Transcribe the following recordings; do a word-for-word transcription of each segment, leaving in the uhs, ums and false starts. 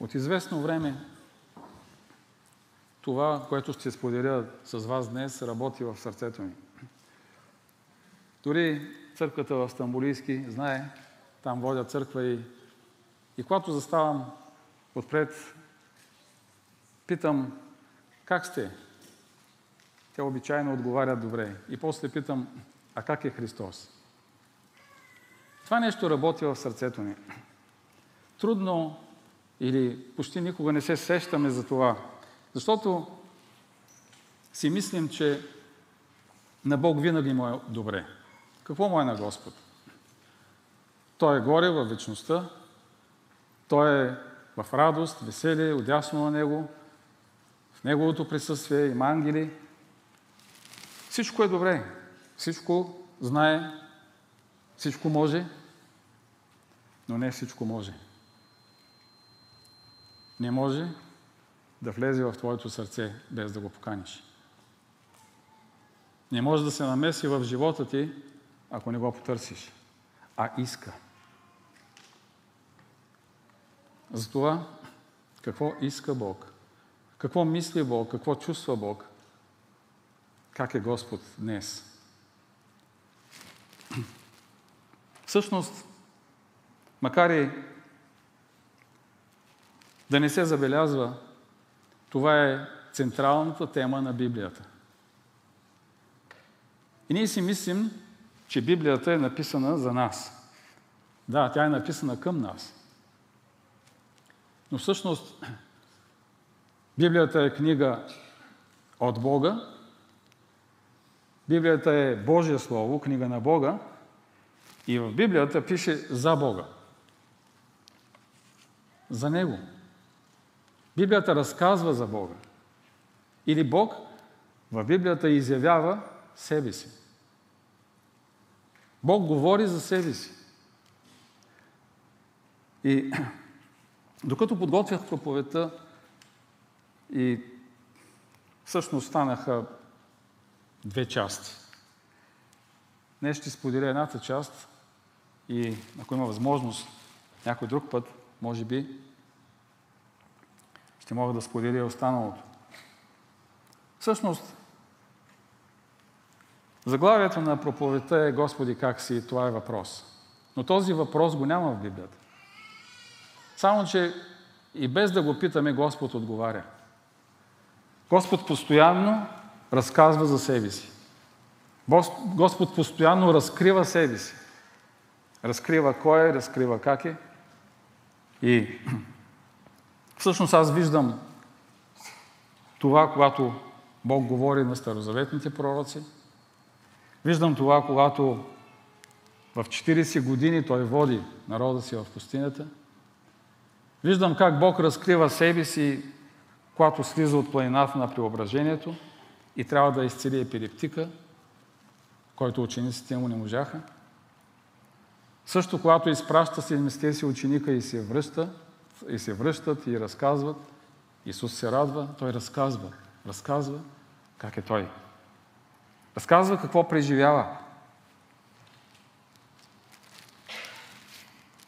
От известно време това, което ще споделя с вас днес, работи в сърцето ми. Дори църквата в Стамболийски, знае, там водя църква и, и когато заставам отпред, питам как сте? Те обичайно отговарят добре. И после питам, а как е Христос? Това нещо работи в сърцето ни. Трудно или почти никога не се сещаме за това. Защото си мислим, че на Бог винаги му е добре. Какво му е на Господ? Той е горе във вечността, той е в радост, веселие, отясно на Него, в Неговото присъствие има ангели. Всичко е добре, всичко знае, всичко може, но не всичко може. Не може да влезе в твоето сърце, без да го поканиш. Не може да се намеси в живота ти, ако не го потърсиш, а иска. Затова, какво иска Бог? Какво мисли Бог? Какво чувства Бог? Как е Господ днес? Всъщност, макар и да не се забелязва, това е централната тема на Библията. И ние си мислим, че Библията е написана за нас. Да, тя е написана към нас. Но всъщност Библията е книга от Бога, Библията е Божие Слово, книга на Бога, и в Библията пише за Бога. За Него. Библията разказва за Бога. Или Бог в Библията изявява себе си. Бог говори за себе си. И докато подготвях проповедта и всъщност станаха две части. Днес ще споделя едната част и ако има възможност някой друг път, може би, ще мога да споделя останалото. Всъщност, заглавието на проповедта е Господи, как си? Това е въпрос. Но този въпрос го няма в Библията. Само, че и без да го питаме, Господ отговаря. Господ постоянно разказва за себе си. Господ постоянно разкрива себе си. Разкрива кой е, разкрива как е. И всъщност аз виждам това, когато Бог говори на старозаветните пророци. Виждам това, когато в четирийсет години Той води народа си в пустинята. Виждам как Бог разкрива себе си, когато слиза от планината на преображението и трябва да изцели епилептика, който учениците му не можаха. Също, когато изпраща седемдесетте си ученика и се връща, и се връщат и разказват, Исус се радва, Той разказва. Разказва как е Той. Разказва какво преживява.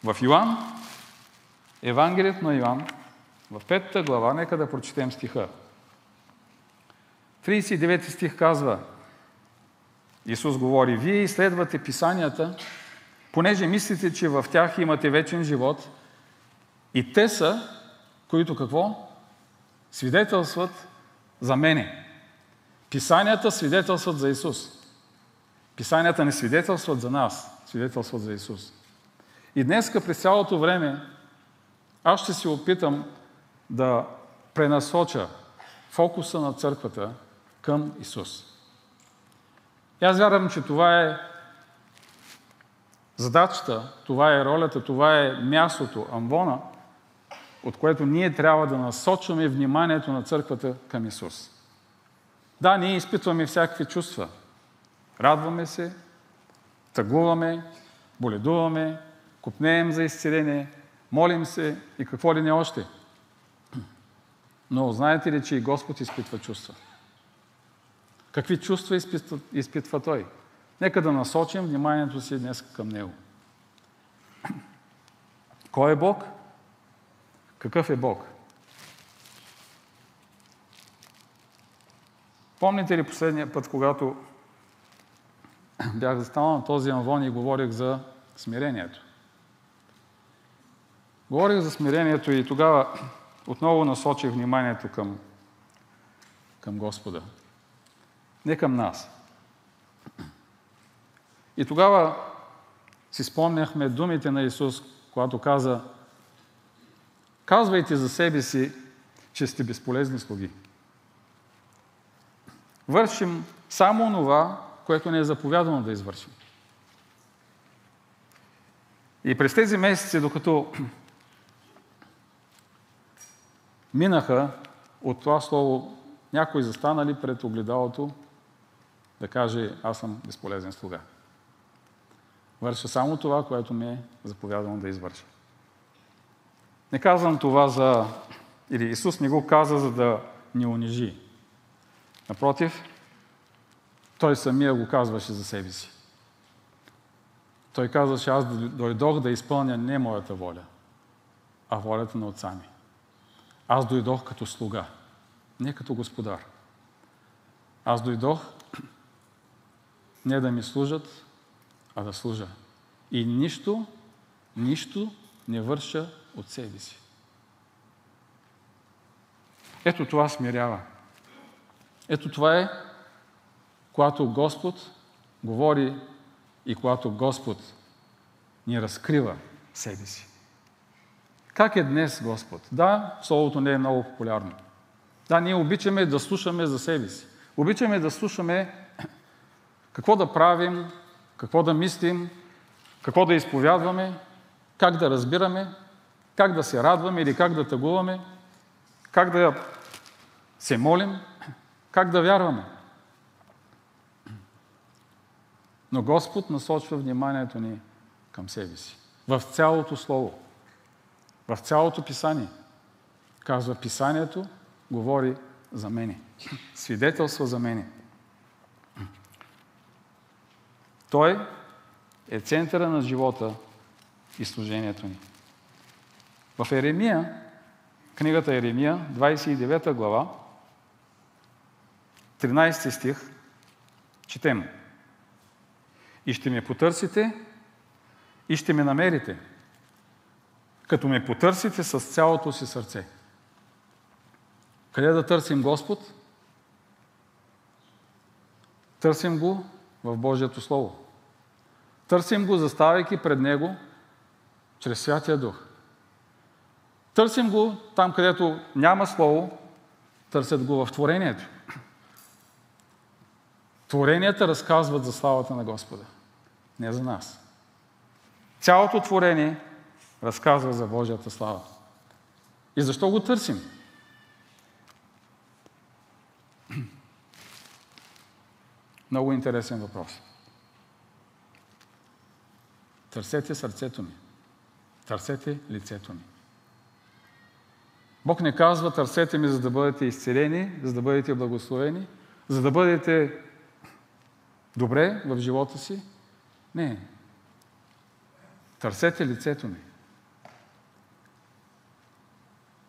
В Йоан, Евангелието на Йоан, в пета глава, нека да прочетем стиха. трийсет и девети стих казва, Исус говори, вие изследвате писанията, понеже мислите, че в тях имате вечен живот, и те са, които какво? Свидетелстват за мене. Писанията свидетелстват за Исус. Писанията не свидетелстват за нас, свидетелстват за Исус. И днеска през цялото време аз ще се опитам да пренасоча фокуса на църквата към Исус. И аз вярвам, че това е задачата, това е ролята, това е мястото, амвона, от което ние трябва да насочваме вниманието на църквата към Исус. Да, ние изпитваме всякакви чувства. Радваме се, тъгуваме, боледуваме, копнеем за изцеление, молим се и какво ли не още. Но знаете ли, че и Господ изпитва чувства? Какви чувства изпитва, изпитва Той? Нека да насочим вниманието си днес към Него. Кой е Бог? Какъв е Бог? Помните ли последния път, когато бях застанал на този амвон и говорих за смирението? Говорих за смирението и тогава отново насочих вниманието към, към Господа. Не към нас. И тогава си спомняхме думите на Исус, когато каза: казвайте за себе си, че сте безполезни слуги. Вършим само онова, което не е заповядано да извършим. И през тези месеци, докато минаха от това слово, някой застанали пред огледалото да каже: аз съм безполезен слуга. Върша само това, което ми е заповядано да извърша. Не казвам това за... или Исус не го каза, за да ни унижи. Напротив, Той самия го казваше за себе си. Той казваше: аз дойдох да изпълня не моята воля, а волята на отца ми. Аз дойдох като слуга, не като господар. Аз дойдох не да ми служат, а да служа. И нищо, нищо не върша от себе си. Ето това смирява. Ето това е, когато Господ говори и когато Господ ни разкрива себе си. Как е днес Господ? Да, словото не е много популярно. Да, ние обичаме да слушаме за себе си. Обичаме да слушаме какво да правим, какво да мислим, какво да изповядваме, как да разбираме, как да се радваме или как да тъгуваме, как да се молим, как да вярваме. Но Господ насочва вниманието ни към себе си. В цялото слово, в цялото Писание. Казва: Писанието говори за мене. Свидетелства за мене. Той е центъра на живота и служението ни. В Еремия, книгата Еремия, двадесет и девета глава, тринадесети стих, четем: и ще ме потърсите, и ще ме намерите, като ме потърсите с цялото си сърце. Къде да търсим Господ? Търсим Го в Божието Слово. Търсим Го, заставайки пред Него чрез Святия Дух. Търсим Го там, където няма Слово, търсят Го в творението. Творенията разказват за славата на Господа, не за нас. Цялото творение разказва за Божията слава. И защо го търсим? Много интересен въпрос. Търсете сърцето ми. Търсете лицето ми. Бог не казва: търсете ми, за да бъдете изцелени, за да бъдете благословени, за да бъдете добре в живота си. Не. Търсете лицето ми.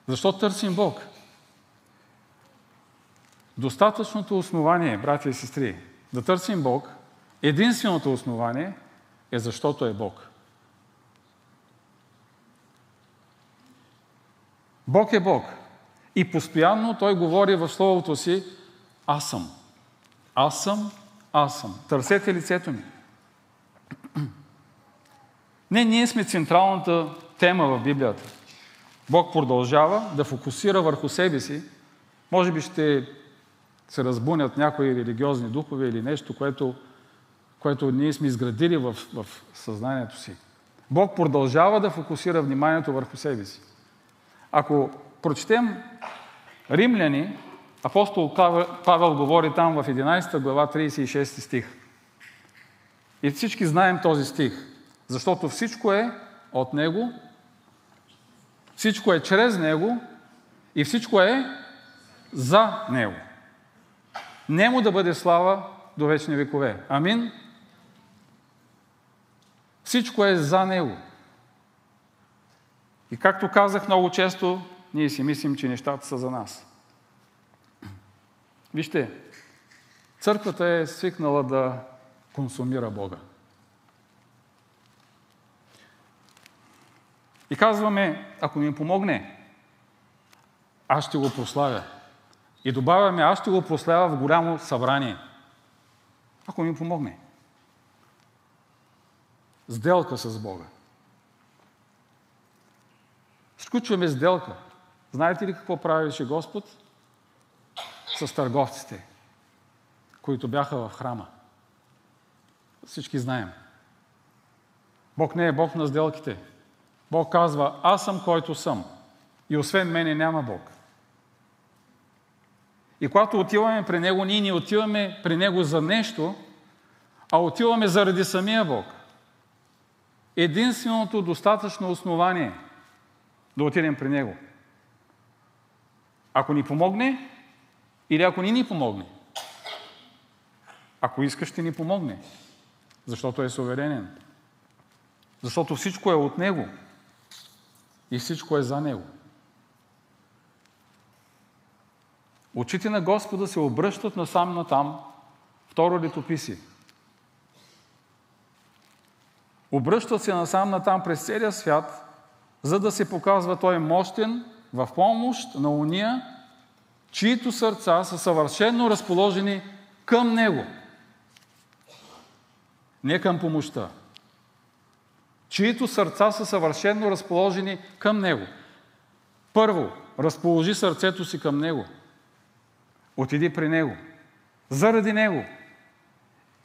Защо търсим Бог? Достатъчното основание, братя и сестри, да търсим Бог, единственото основание е защото е Бог. Бог е Бог. И постоянно Той говори в Словото си: аз съм. Аз съм. Аз съм. Търсете лицето ми. Не, ние сме централната тема в Библията. Бог продължава да фокусира върху себе си. Може би ще се разбунят някои религиозни духове или нещо, което, което ние сме изградили в, в съзнанието си. Бог продължава да фокусира вниманието върху себе си. Ако прочетем Римляни, апостол Павел говори там в единадесета глава, тридесет и шести стих. И всички знаем този стих. Защото всичко е от Него, всичко е чрез Него и всичко е за Него. Нему да бъде слава до вечни векове. Амин. Всичко е за Него. И както казах, много често ние си мислим, че нещата са за нас. Вижте, църквата е свикнала да консумира Бога. И казваме, ако ми помогне, аз ще го прославя. И добавяме, аз ще го прославя в голямо събрание. Ако ми помогне. Сделка с Бога. Сключваме сделка. Знаете ли какво правеше Господ? С търговците, които бяха в храма. Всички знаем. Бог не е Бог на сделките. Бог казва, аз съм който съм. И освен мене няма Бог. И когато отиваме при Него, ние не отиваме при Него за нещо, а отиваме заради самия Бог. Единственото достатъчно основание да отидем при Него. Ако ни помогне, или ако не ни помогне. Ако иска, ще ни помогне. Защото е суверенен. Защото всичко е от Него. И всичко е за Него. Очите на Господа се обръщат насам натам. Второ летописи. Обръщат се насам натам през целия свят, за да се показва Той мощен в помощ на уния, чието сърца са съвършено разположени към Него. Не към помощта. Чието сърца са съвършено разположени към Него. Първо, разположи сърцето си към Него. Отиди при Него. Заради Него.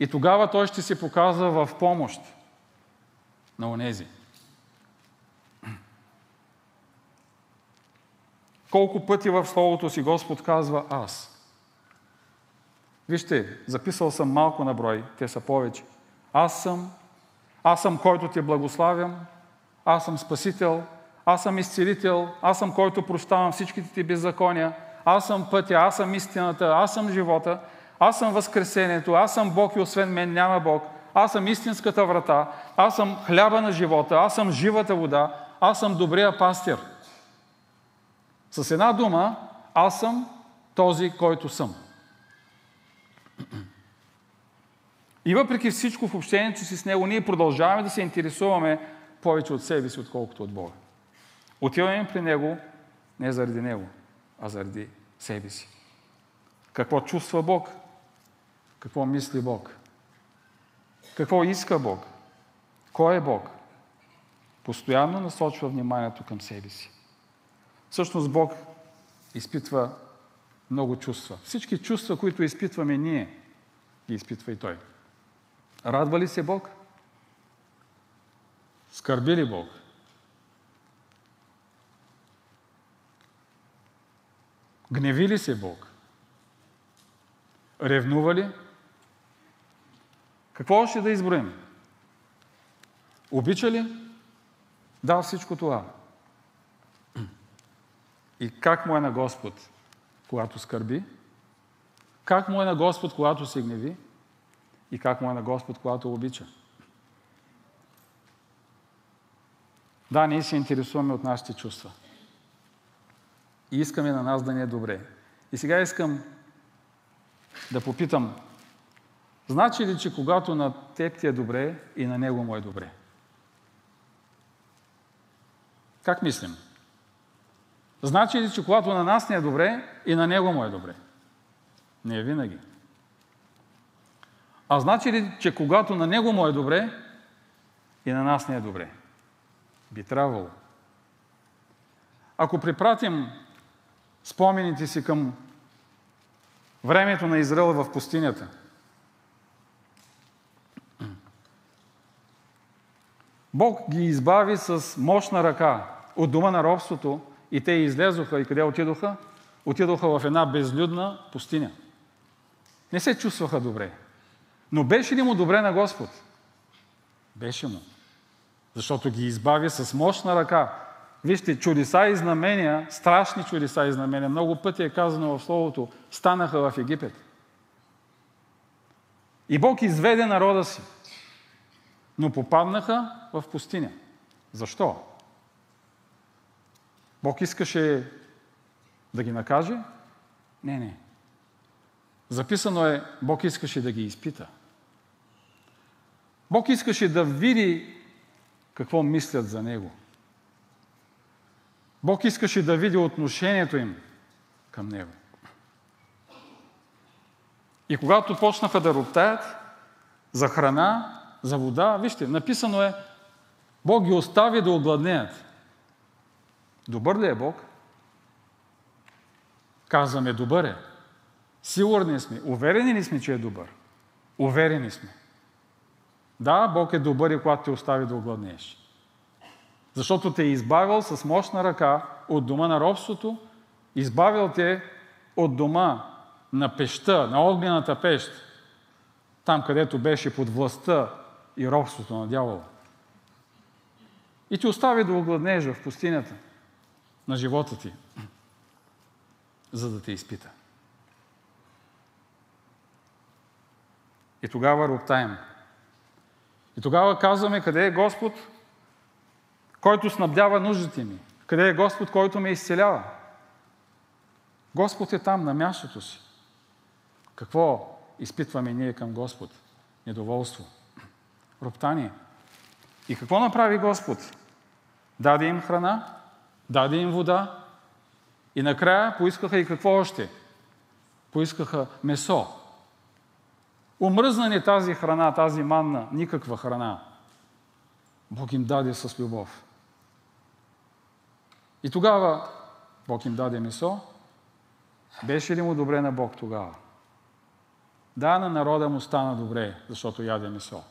И тогава Той ще се показва в помощ на онези. Колко пъти в Словото си Господ казва аз. Вижте, записал съм малко на брой, те са повече. Аз съм, аз съм, който те благославям, аз съм спасител, аз съм изцелител, аз съм, който прощавам всичките ти беззакония, аз съм пътя, аз съм истината, аз съм живота, аз съм възкресението, аз съм Бог и освен мен няма Бог, аз съм истинската врата, аз съм хляба на живота, аз съм живата вода, аз съм добрия пастир. С една дума, аз съм този, който съм. И въпреки всичко в общението си с Него, ние продължаваме да се интересуваме повече от себе си, отколкото от Бога. Отиваме при Него не заради Него, а заради себе си. Какво чувства Бог? Какво мисли Бог? Какво иска Бог? Кой е Бог? Постоянно насочва вниманието към себе си. Всъщност Бог изпитва много чувства. Всички чувства, които изпитваме ние, ги изпитва и Той. Радва ли се Бог? Скърби ли Бог? Гневи ли се Бог? Ревнува ли? Какво ще да изброим? Обича ли? Да, всичко това. И как му е на Господ, когато скърби? Как му е на Господ, когато се гневи? И как му е на Господ, когато обича? Да, ние се интересуваме от нашите чувства. И искаме на нас да ни е добре. И сега искам да попитам, значи ли, че когато на теб ти е добре, и на него му е добре? Как мислим? Значи ли, че когато на нас не е добре, и на него му е добре? Не е винаги. А значи ли, че когато на него му е добре, и на нас не е добре? Би трябвало. Ако припратим спомените си към времето на Израил в пустинята, Бог ги избави с мощна ръка от дома на робството, и те излезоха. И къде отидоха? Отидоха в една безлюдна пустиня. Не се чувстваха добре. Но беше ли му добре на Господ? Беше му. Защото ги избави с мощна ръка. Вижте, чудеса и знамения, страшни чудеса и знамения, много пъти е казано в Словото, станаха в Египет. И Бог изведе народа си. Но попаднаха в пустиня. Защо? Бог искаше да ги накаже? Не, не. Записано е, Бог искаше да ги изпита. Бог искаше да види какво мислят за Него. Бог искаше да види отношението им към Него. И когато почнаха да роптаят за храна, за вода, вижте, написано е, Бог ги остави да огладнеят. Добър ли е Бог? Казваме, добър е. Сигурни сме, уверени ли сме, че е добър? Уверени сме. Да, Бог е добър и когато те остави да огладнееш. Защото те е избавил с мощна ръка от дома на робството, избавил те от дома на пещта, на огнената пещ, там където беше под властта и робството на дявола. И те остави да огладнееш в пустинята на живота ти, за да те изпита. И тогава роптаем. И тогава казваме, къде е Господ, който снабдява нуждите ми? Къде е Господ, който ме изцелява? Господ е там, на мястото си. Какво изпитваме ние към Господ? Недоволство. Роптание. И какво направи Господ? Даде им храна, даде им вода и накрая поискаха и какво още? Поискаха месо. Умръзна ни тази храна, тази манна, никаква храна. Бог им даде с любов. И тогава Бог им даде месо. Беше ли му добре на Бог тогава? Да, на народа му стана добре, защото яде месо.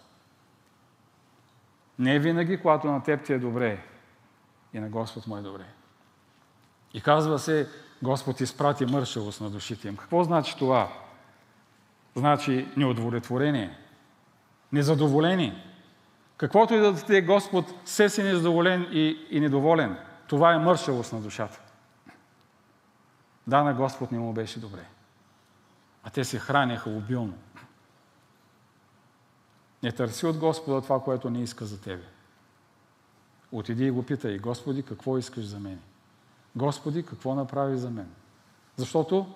Не винаги, когато на теб ти е добре, и на Господ му е добре. И казва се, Господ изпрати мършавост на душите им. Какво значи това? Значи неудовлетворение, незадоволение. Каквото и да ти е Господ, се си незадоволен и, и недоволен. Това е мършавост на душата. Да, на Господ не му беше добре. А те се хранеха обилно. Не търси от Господа това, което не иска за тебе. Отиди и го питай, Господи, какво искаш за мен? Господи, какво направи за мен? Защото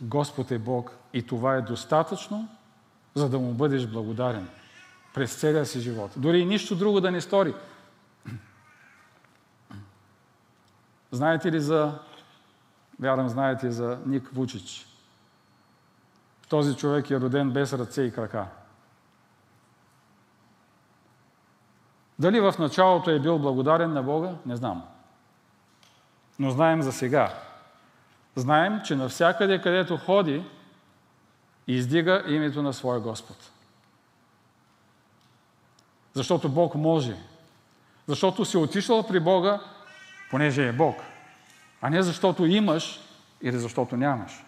Господ е Бог и това е достатъчно, за да му бъдеш благодарен през целия си живот. Дори и нищо друго да не стори. Знаете ли за, вярвам, знаете за Ник Вучич. Този човек е роден без ръце и крака. Дали в началото е бил благодарен на Бога, не знам. Но знаем за сега. Знаем, че навсякъде, където ходи, издига името на своя Господ. Защото Бог може. Защото си отишъл при Бога, понеже е Бог. А не защото имаш или защото нямаш.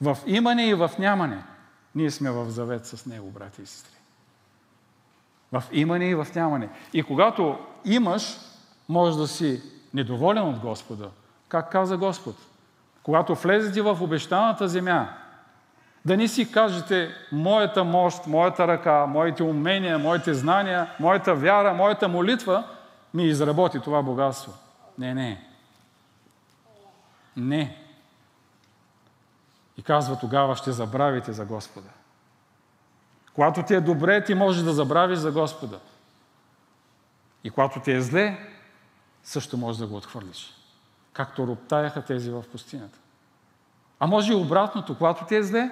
В имане и в нямане ние сме в завет с Него, брати и сестри. В имане и в нямане. И когато имаш, можеш да си недоволен от Господа. Как каза Господ? Когато влезете в обещаната земя, да не си кажете моята мощ, моята ръка, моите умения, моите знания, моята вяра, моята молитва ми изработи това богатство. Не, не. Не. И казва, тогава ще забравите за Господа. Когато ти е добре, ти можеш да забравиш за Господа. И когато ти е зле, също можеш да го отхвърлиш. Както роптаяха тези в пустинята. А може и обратното, когато ти е зле,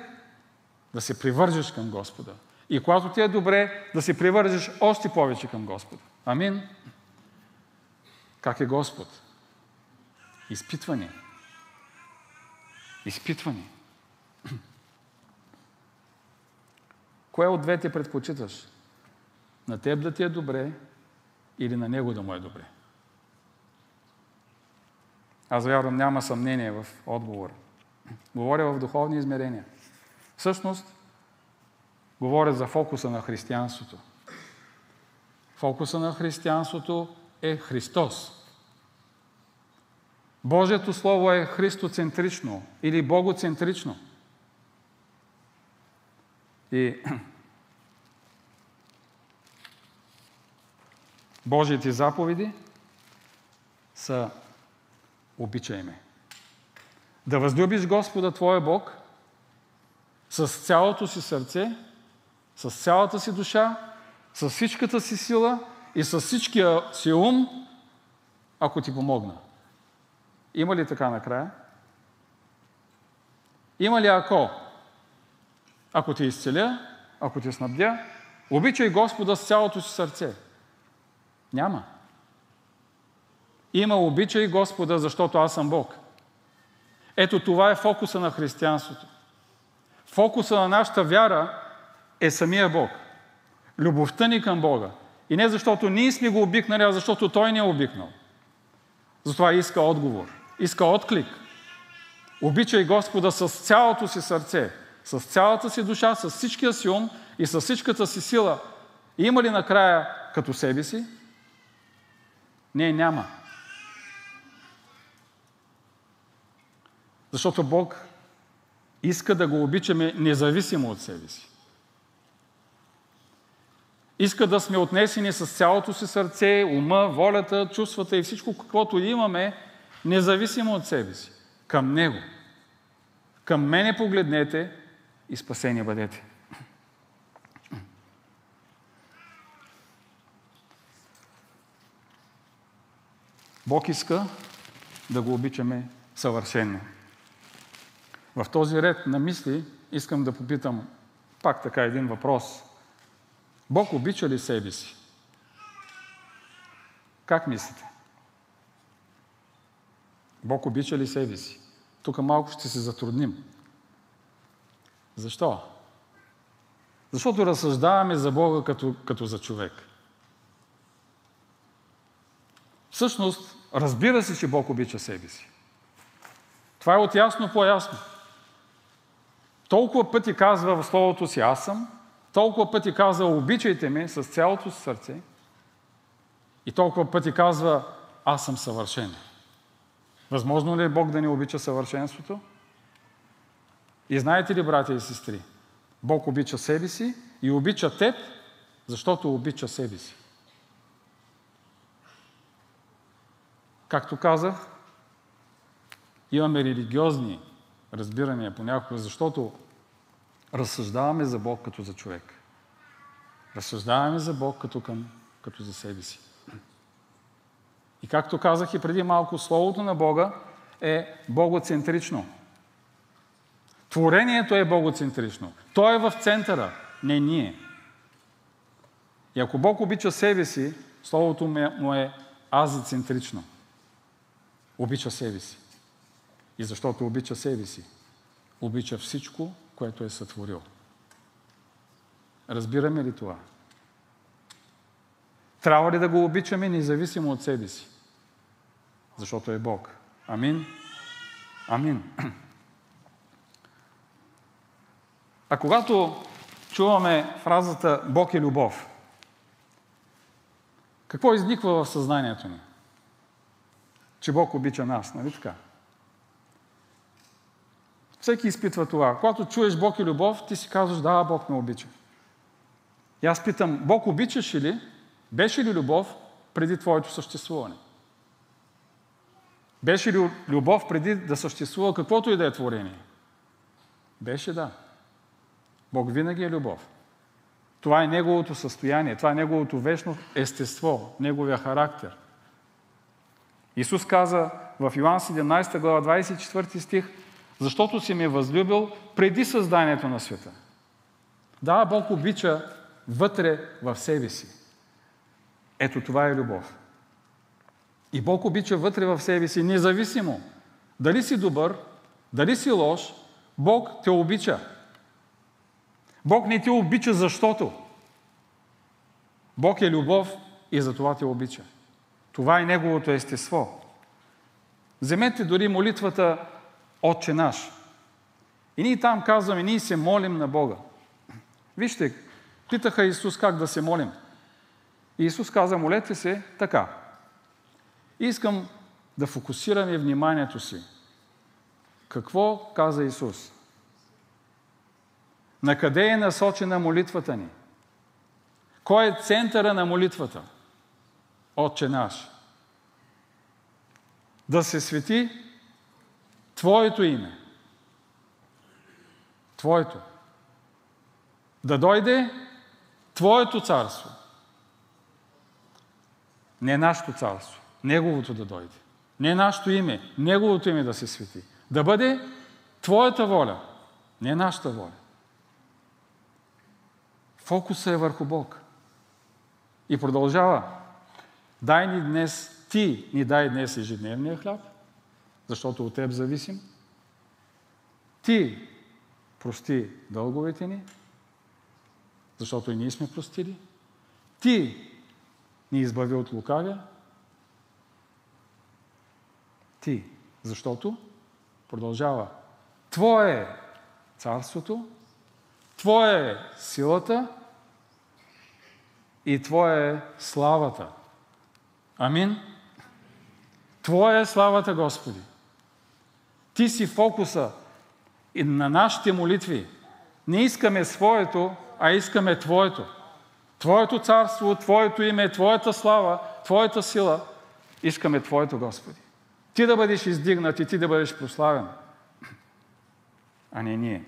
да се привържеш към Господа. И когато ти е добре, да се привържеш още повече към Господа. Амин. Как е Господ? Изпитване. Изпитване. Кое от двете предпочиташ? На теб да ти е добре или на Него да му е добре? Аз вярвам, няма съмнение в отговора. Говоря в духовни измерения. Всъщност, говоря за фокуса на християнството. Фокуса на християнството е Христос. Божието Слово е христоцентрично или богоцентрично. И Божиите заповеди са обичай ме. Да възлюбиш Господа твоя Бог с цялото си сърце, с цялата си душа, с всичката си сила и с всичкия си ум, ако ти помогна. Има ли така накрая? Има ли ако? Ако ти изцеля, ако ти снабдя, обичай Господа с цялото си сърце. Няма. Има обичай Господа, защото аз съм Бог. Ето това е фокуса на християнството. Фокуса на нашата вяра е самия Бог. Любовта ни към Бога. И не защото ние сме го обикнали, а защото Той ни е обикнал. Затова иска отговор. Иска отклик. Обичай Господа с цялото си сърце, с цялата си душа, с всичкия си ум и с всичката си сила. И има ли накрая като себе си? Не, няма. Защото Бог иска да го обичаме независимо от себе си. Иска да сме отнесени с цялото си сърце, ума, волята, чувствата и всичко, каквото имаме, независимо от себе си. Към Него. Към мене погледнете и спасени бъдете. Бог иска да го обичаме съвършенно. В този ред на мисли искам да попитам пак така един въпрос. Бог обича ли себе си? Как мислите? Бог обича ли себе си? Тук малко ще се затрудним. Защо? Защото разсъждаваме за Бога като, като за човек. Всъщност, разбира се, че Бог обича себе си. Това е от ясно по-ясно. Толкова пъти казва в Словото си аз съм, толкова пъти казва обичайте ме с цялото си сърце и толкова пъти казва аз съм съвършен. Възможно ли е Бог да не обича съвършенството? И знаете ли, братя и сестри, Бог обича себе си и обича теб, защото обича себе си. Както казах, имаме религиозни разбирания понякога, защото разсъждаваме за Бог като за човек. Разсъждаваме за Бог като, към, като за себе си. И както казах и преди малко, Словото на Бога е богоцентрично. Творението е богоцентрично. Той е в центъра, не ние. И ако Бог обича себе си, Словото му е азицентрично. Обича себе си. И защото обича себе си, обича всичко, което е сътворил. Разбираме ли това? Трябва ли да го обичаме независимо от себе си? Защото е Бог. Амин. Амин. А когато чуваме фразата Бог е любов, какво изниква в съзнанието ни? Че Бог обича нас, нали така? Всеки изпитва това. Когато чуеш Бог и любов, ти си казваш, да, Бог ме обича. И аз питам, Бог обичаше ли, беше ли любов преди твоето съществуване? Беше ли любов преди да съществува каквото и да е творение? Беше, да. Бог винаги е любов. Това е Неговото състояние, това е Неговото вечно естество, Неговия характер. Исус каза в Йоан седемнадесета глава двадесет и четвърти стих, защото си ме възлюбил преди създанието на света. Да, Бог обича вътре в себе си. Ето това е любов. И Бог обича вътре в себе си, независимо дали си добър, дали си лош, Бог те обича. Бог не те обича защото. Бог е любов и затова те обича. Това е Неговото естество. Вземете дори молитвата Отче наш. И ние там казваме, ние се молим на Бога. Вижте, питаха Исус как да се молим. И Исус каза, молете се така. Искам да фокусираме вниманието си. Какво каза Исус? На къде е насочена молитвата ни? Кой е центъра на молитвата? Отче наш. да се свети Твоето име. Твоето. Да дойде Твоето царство. Не нашето царство. Неговото да дойде. Не нашето име. Неговото име да се свети. Да бъде Твоята воля. Не нашата воля. Фокусът е върху Бог. И продължава. Дай ни днес, ти ни дай днес ежедневния хляб, защото от теб зависим. Ти прости дълговете ни, защото и ние сме простили. Ти ни избави от лукавия. Ти, защото продължава. Твое е царството, Твое е силата и Твое е славата. Амин. Твоя е славата, Господи. Ти си фокуса и на нашите молитви. Не искаме своето, а искаме Твоето. Твоето царство, Твоето име, Твоята слава, Твоята сила. Искаме Твоето, Господи. Ти да бъдеш издигнат и Ти да бъдеш прославен. А не ние.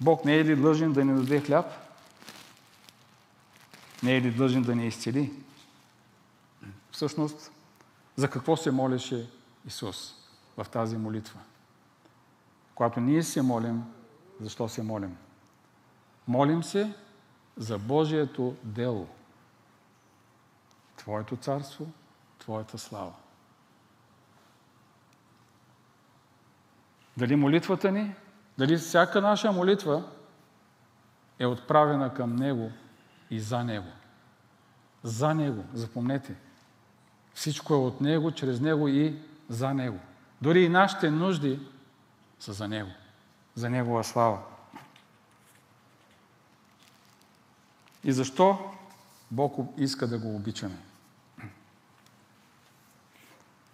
Бог не е ли длъжен да ни даде хляб? Не е ли длъжен да ни изцели? Всъщност, за какво се молеше Исус в тази молитва? Когато ние се молим, защо се молим? Молим се за Божието дело. Твоето царство, Твоята слава. Дали молитвата ни, дали всяка наша молитва е отправена към Него и за Него. За Него, запомнете. Всичко е от Него, чрез Него и за Него. Дори и нашите нужди са за Него. За Негова слава. И защо Бог иска да го обичаме?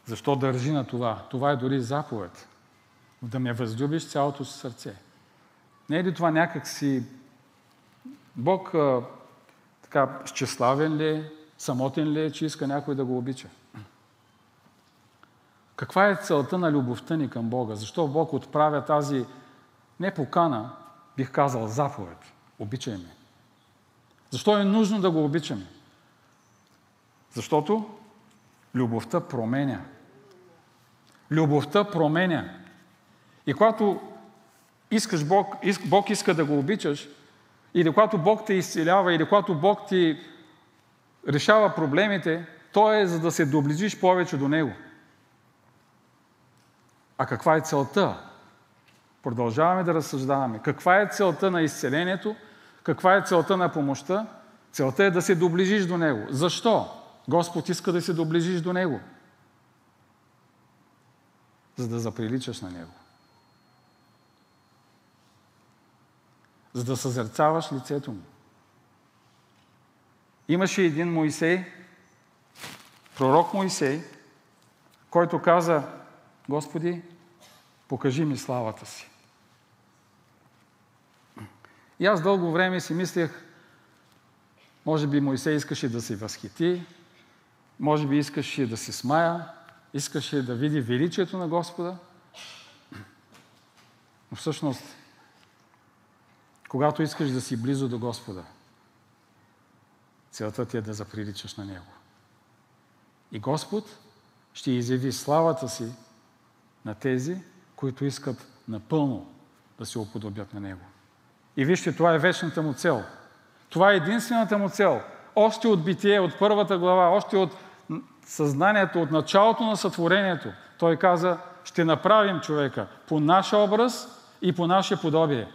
Защо държи на това? Това е дори заповед. Да ме възлюбиш цялото си сърце. Не е ли това някак си... Бог а, така счастливен ли е, самотен ли е, че иска някой да го обича? Каква е целта на любовта ни към Бога? Защо Бог отправя тази не покана, бих казал заповед? Обичай ме. Защо е нужно да го обичаме? Защото любовта променя. Любовта променя. И когато искаш Бог, Бог иска да го обичаш, или когато Бог те изцелява, или когато Бог ти решава проблемите, то е за да се доближиш повече до Него. А каква е целта? Продължаваме да разсъждаваме. Каква е целта на изцелението? Каква е целта на помощта? Целта е да се доближиш до Него. Защо? Господ иска да се доближиш до Него. За да заприличаш на Него. За да съзерцаваш лицето му. Имаше един Моисей, пророк Моисей, който каза: Господи, покажи ми славата си. И аз дълго време си мислех, може би Моисей искаше да се възхити, може би искаше да се смая, искаше да види величието на Господа. Но всъщност, когато искаш да си близо до Господа, целта ти е да заприличаш на Него. И Господ ще изяви славата си на тези, които искат напълно да се уподобят на Него. И вижте, това е вечната му цел. Това е единствената му цел. Още от битие, от първата глава, още от съзнанието, от началото на сътворението, Той каза: ще направим човека по наш образ и по наше подобие.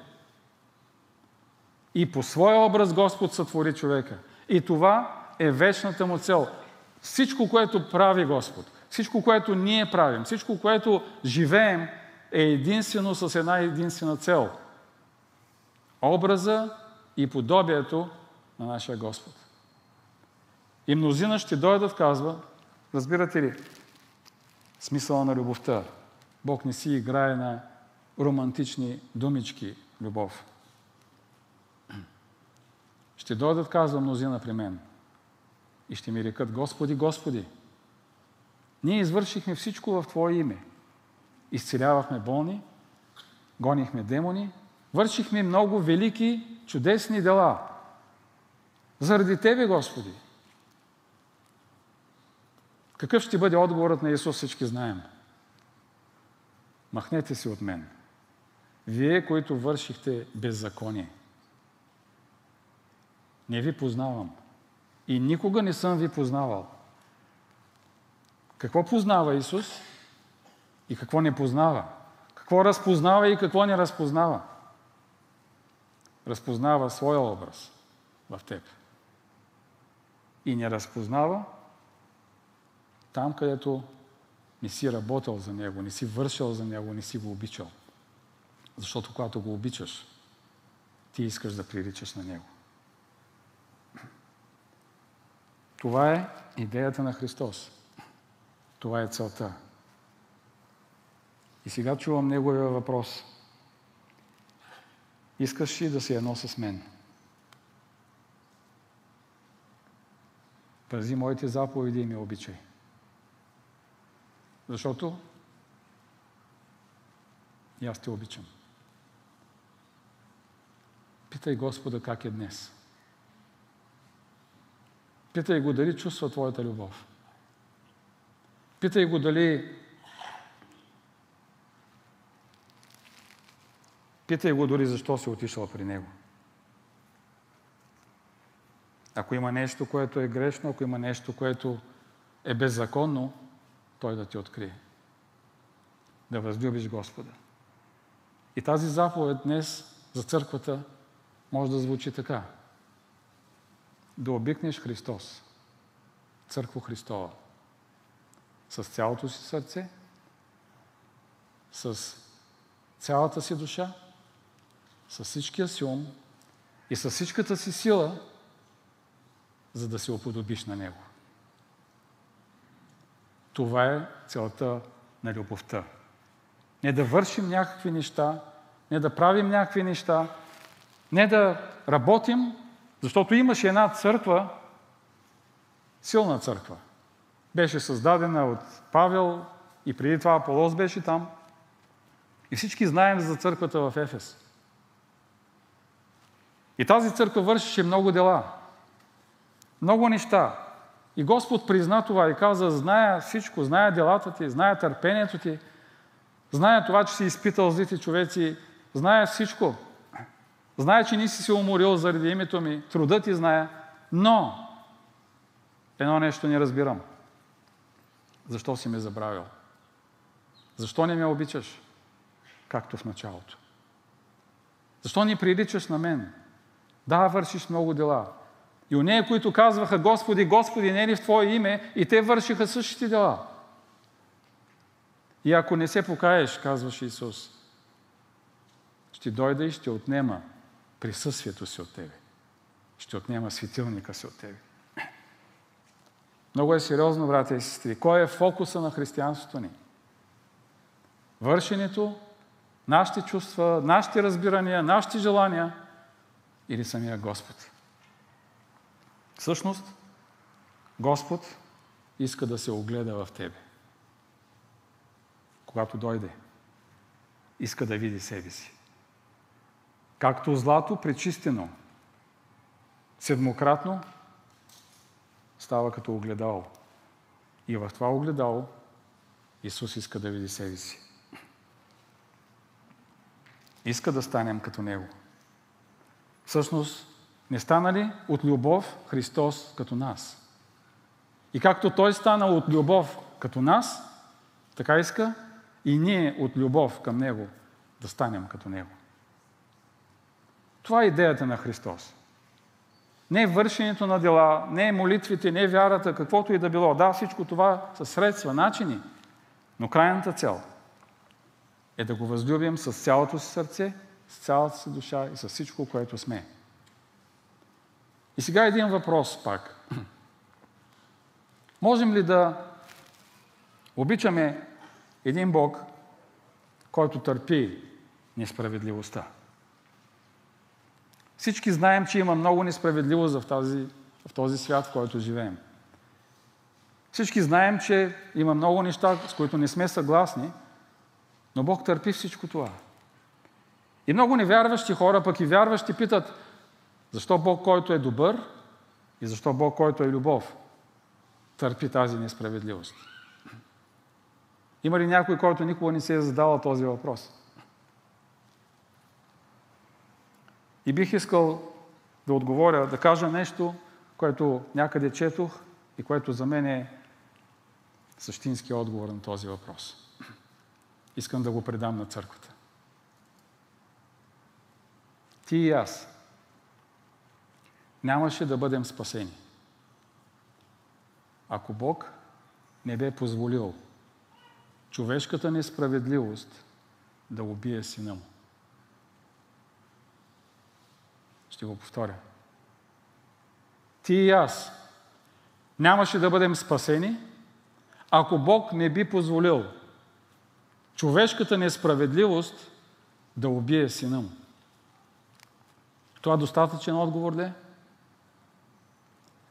И по своя образ Господ сътвори човека. И това е вечната му цел. Всичко, което прави Господ, всичко, което ние правим, всичко, което живеем, е единствено с една единствена цел. Образа и подобието на нашия Господ. И мнозина ще дойдат, казва, разбирате ли, смисъла на любовта. Бог не си играе на романтични думички любов. Ще дойдат, казва мнозина при мен, и ще ми рекат: Господи, Господи, ние извършихме всичко в Твое име. Изцелявахме болни, гонихме демони, вършихме много велики, чудесни дела. Заради Тебе, Господи. Какъв ще бъде отговорът на Исус, всички знаем. Махнете се от мен. Вие, които вършихте беззаконие. Не ви познавам. И никога не съм ви познавал. Какво познава Исус и какво не познава? Какво разпознава и какво не разпознава? Разпознава своя образ в теб. И не разпознава там, където не си работил за Него, не си вършил за Него, не си го обичал. Защото когато го обичаш, ти искаш да приличаш на Него. Това е идеята на Христос. Това е целта. И сега чувам Неговия въпрос. Искаш ли да си едно с мен? Пази моите заповеди и ме обичай. Защото и аз те обичам. Питай Господа как е днес. Питай го дали чувства твоята любов. Питай го дали Питай го дори защо си отишъл при Него. Ако има нещо, което е грешно, ако има нещо, което е беззаконно, Той да ти открие. Да възлюбиш Господа. И тази заповед днес за църквата може да звучи така. Да обикнеш Христос, Църква Христова, с цялото си сърце, с цялата си душа, с всичкия си ум и с всичката си сила, за да се уподобиш на Него. Това е целта на любовта. Не да вършим някакви неща, не да правим някакви неща, не да работим, защото имаше една църква, силна църква. Беше създадена от Павел и преди това Аполос беше там. И всички знаем за църквата в Ефес. И тази църква вършеше много дела. Много неща. И Господ призна това и каза: зная всичко, зная делата ти, зная търпението ти, зная това, че си изпитал злите човеци, зная всичко. Зная, че не си се уморил заради името ми, труда ти зная, но едно нещо не разбирам. Защо си ме забравил? Защо не ме обичаш? Както в началото. Защо не приличаш на мен? Да, вършиш много дела. И онези, които казваха: Господи, Господи, не е ли в Твое име? И те вършиха същите дела. И ако не се покаеш, казваше Исус, ще дойда и ще отнема присъствието си от тебе. Ще отнема светилника си от тебе. Много е сериозно, братя и сестри. Кой е фокуса на християнството ни? Вършенето, нашите чувства, нашите разбирания, нашите желания или самия Господ? Всъщност, Господ иска да се огледа в тебе. Когато дойде, иска да види себе си. Както злато, пречистено, седмократно, става като огледало. И в това огледало Исус иска да види себе си. Иска да станем като Него. Всъщност, не стана ли от любов Христос като нас? И както Той стана от любов като нас, така иска и ние от любов към Него да станем като Него. Това е идеята на Христос. Не вършенето на дела, не молитвите, не вярата, каквото и да било. Да, всичко това са средства, начини, но крайната цел е да го възлюбим с цялото си сърце, с цялата си душа и с всичко, което сме. И сега един въпрос пак. Можем ли да обичаме един Бог, който търпи несправедливостта? Всички знаем, че има много несправедливост в, тази, в този свят, в който живеем. Всички знаем, че има много неща, с които не сме съгласни, но Бог търпи всичко това. И много невярващи хора, пък и вярващи, питат защо Бог, който е добър, и защо Бог, който е любов, търпи тази несправедливост. Има ли някой, който никога не се е задавал този въпрос? И бих искал да отговоря, да кажа нещо, което някъде четох и което за мен е същинският отговор на този въпрос. Искам да го предам на църквата. Ти и аз нямаше да бъдем спасени, ако Бог не бе позволил човешката несправедливост да убие сина му. Ще го повторя. Ти и аз нямаше да бъдем спасени, ако Бог не би позволил човешката несправедливост да убие сина му. Това достатъчен отговор ли е?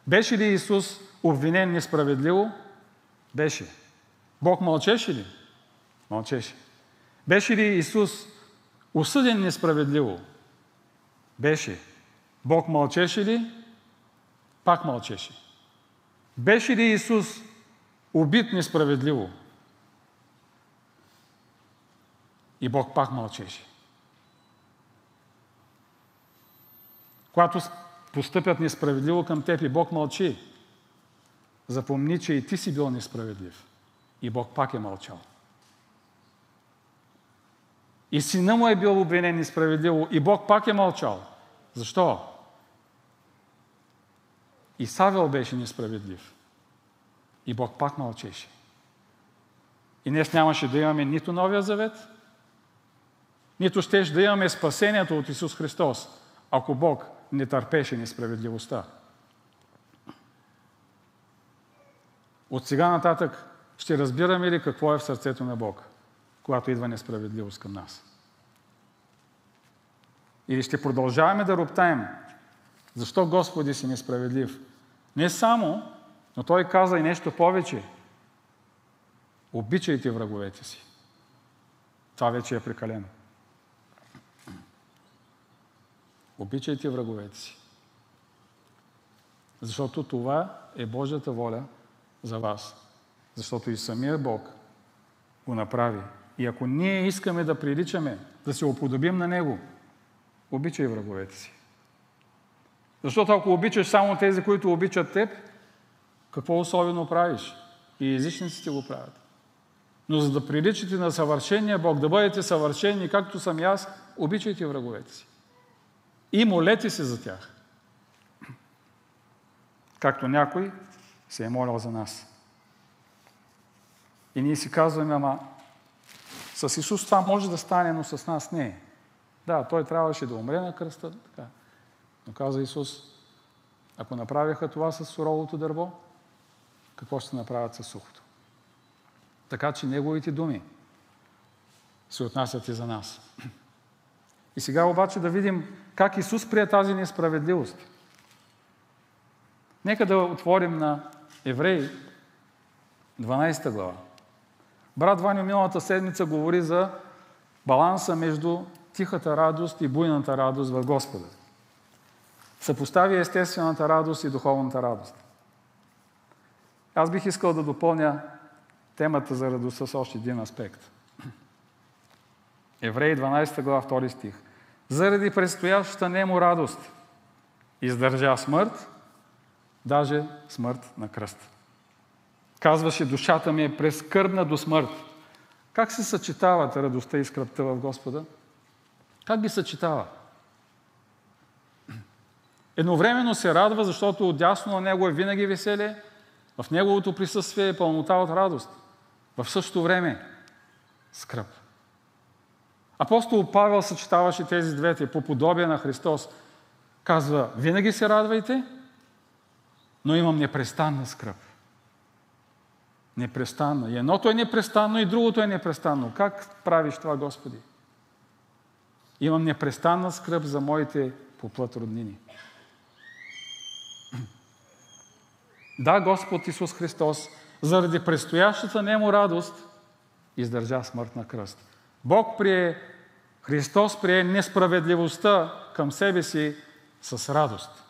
Беше ли Исус обвинен несправедливо? Беше. Бог мълчеше ли? Мълчеше. Беше ли Исус осъден несправедливо? Беше. Бог мълчеше ли? Пак мълчеше. Беше ли Исус убит несправедливо? И Бог пак мълчеше. Когато постъпят несправедливо към теб и Бог мълчи, запомни, че и ти си бил несправедлив. И Бог пак е мълчал. И сина му е бил обвинен несправедливо и Бог пак е мълчал. Защо? И Савел беше несправедлив. И Бог пак мълчеше. И днес нямаше да имаме нито Новия Завет, нито щеше да имаме спасението от Исус Христос, ако Бог не търпеше несправедливостта. От сега нататък ще разбираме ли какво е в сърцето на Бог, когато идва несправедливост към нас? Или ще продължаваме да роптаем? Защо, Господи, си несправедлив? Не само, но Той каза и нещо повече. Обичайте враговете си. Това вече е прекалено. Обичайте враговете си. Защото това е Божията воля за вас. Защото и самия Бог го направи. И ако ние искаме да приличаме, да се уподобим на Него, обичай враговете си. Защото ако обичаш само тези, които обичат теб, какво особено правиш? И езичниците го правят. Но за да приличате на съвършения Бог, да бъдете съвършени, както съм и аз, обичайте враговете си. И молете се за тях. Както някой се е молил за нас. И ние си казваме, ама с Исус това може да стане, но с нас не е. Да, Той трябваше да умре на кръста, така. Но каза Исус, ако направиха това с суровото дърво, какво ще направят със сухото? Така че Неговите думи се отнасят и за нас. И сега обаче да видим как Исус прие тази несправедливост. Нека да отворим на Евреи дванадесета глава. Брат Ваню миналата седмица говори за баланса между тихата радост и буйната радост в Господа. Съпостави естествената радост и духовната радост. Аз бих искал да допълня темата за радостта с още един аспект. Евреи дванадесета глава, втори стих. Заради предстоящата нему радост издържа смърт, даже смърт на кръст. Казваше, душата ми е прескърбна до смърт. Как се съчетават радостта и скръбта в Господа? Как ги съчетава? Едновременно се радва, защото отдясно на Него е винаги веселие, в Неговото присъствие е пълнота от радост. В същото време скръб. Апостол Павел съчетаваше тези двете по подобие на Христос. Казва, винаги се радвайте, но имам непрестанна скръб. Непрестанно. И едното е непрестанно, и другото е непрестанно. Как правиш това, Господи? Имам непрестанна скръб за моите по плът роднини. Да, Господ Исус Христос заради предстоящата нему радост, издържа смърт на кръст. Бог прие, Христос прие несправедливостта към себе си с радост.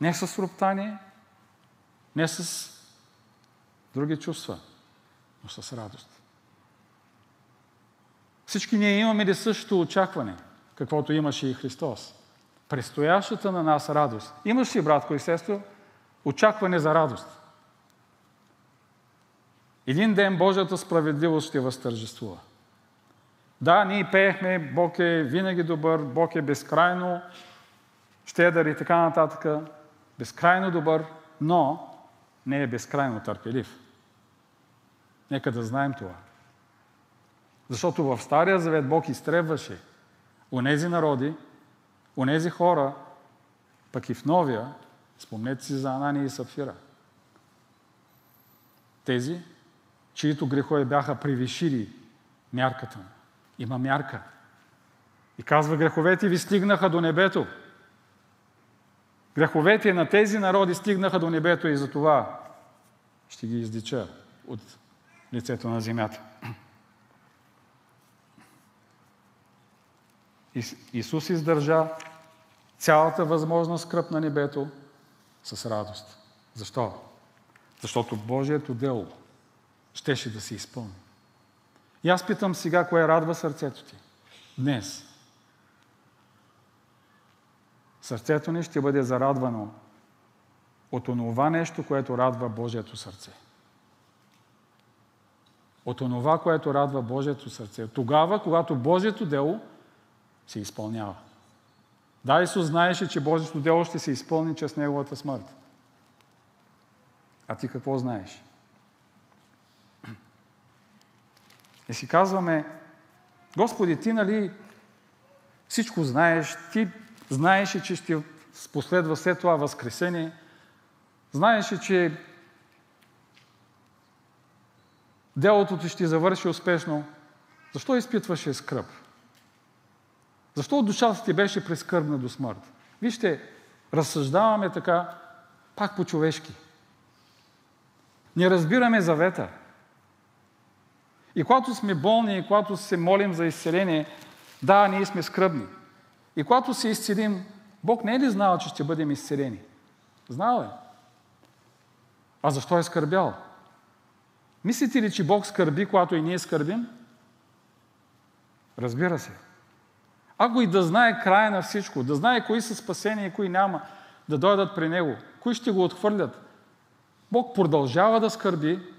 Не с роптание, не с други чувства, но с радост. Всички ние имаме същото очакване, каквото имаше и Христос. Предстоящата на нас радост. Имаш ли, братко и сестро, очакване за радост? Един ден Божията справедливост ще възтържествува. Да, ние пеехме, Бог е винаги добър, Бог е безкрайно щедър и така нататък. Безкрайно добър, но не е безкрайно търпелив. Нека да знаем това. Защото в Стария Завет Бог изтребваше онези народи, онези хора, пък и в Новия, спомнете си за Анания и Сапфира. Тези, чието грехове бяха превишили мярката му. Има мярка. И казва, греховете ви стигнаха до небето. Греховете на тези народи стигнаха до небето и затова ще ги издича от лицето на земята. Исус издържа цялата възможна скръб на небето с радост. Защо? Защото Божието дело щеше да се изпълни. И аз питам сега, кое радва сърцето ти? Днес. Сърцето ни ще бъде зарадвано от онова нещо, което радва Божието сърце. От онова, което радва Божието сърце. Тогава, когато Божието дело се изпълнява. Да, Исус знаеше, че Божието дело ще се изпълни чрез Неговата смърт. А ти какво знаеш? И си казваме, Господи, ти нали всичко знаеш, ти знаеше, че ще последва след това възкресение, знаеше, че делото ти ще завърши успешно. Защо изпитваше скръб? Защо душата ти беше прескърбна до смърт? Вижте, разсъждаваме така, пак по-човешки. Не разбираме завета. И когато сме болни, и когато се молим за изцеление, да, ние сме скръбни. И когато се изцелим, Бог не е ли знал, че ще бъдем изцелени? Знал е. А защо е скърбял? Мислите ли, че Бог скърби, когато и ние скърбим? Разбира се. Ако и да знае края на всичко, да знае кои са спасени и кои няма, да дойдат при Него, кои ще го отхвърлят, Бог продължава да скърби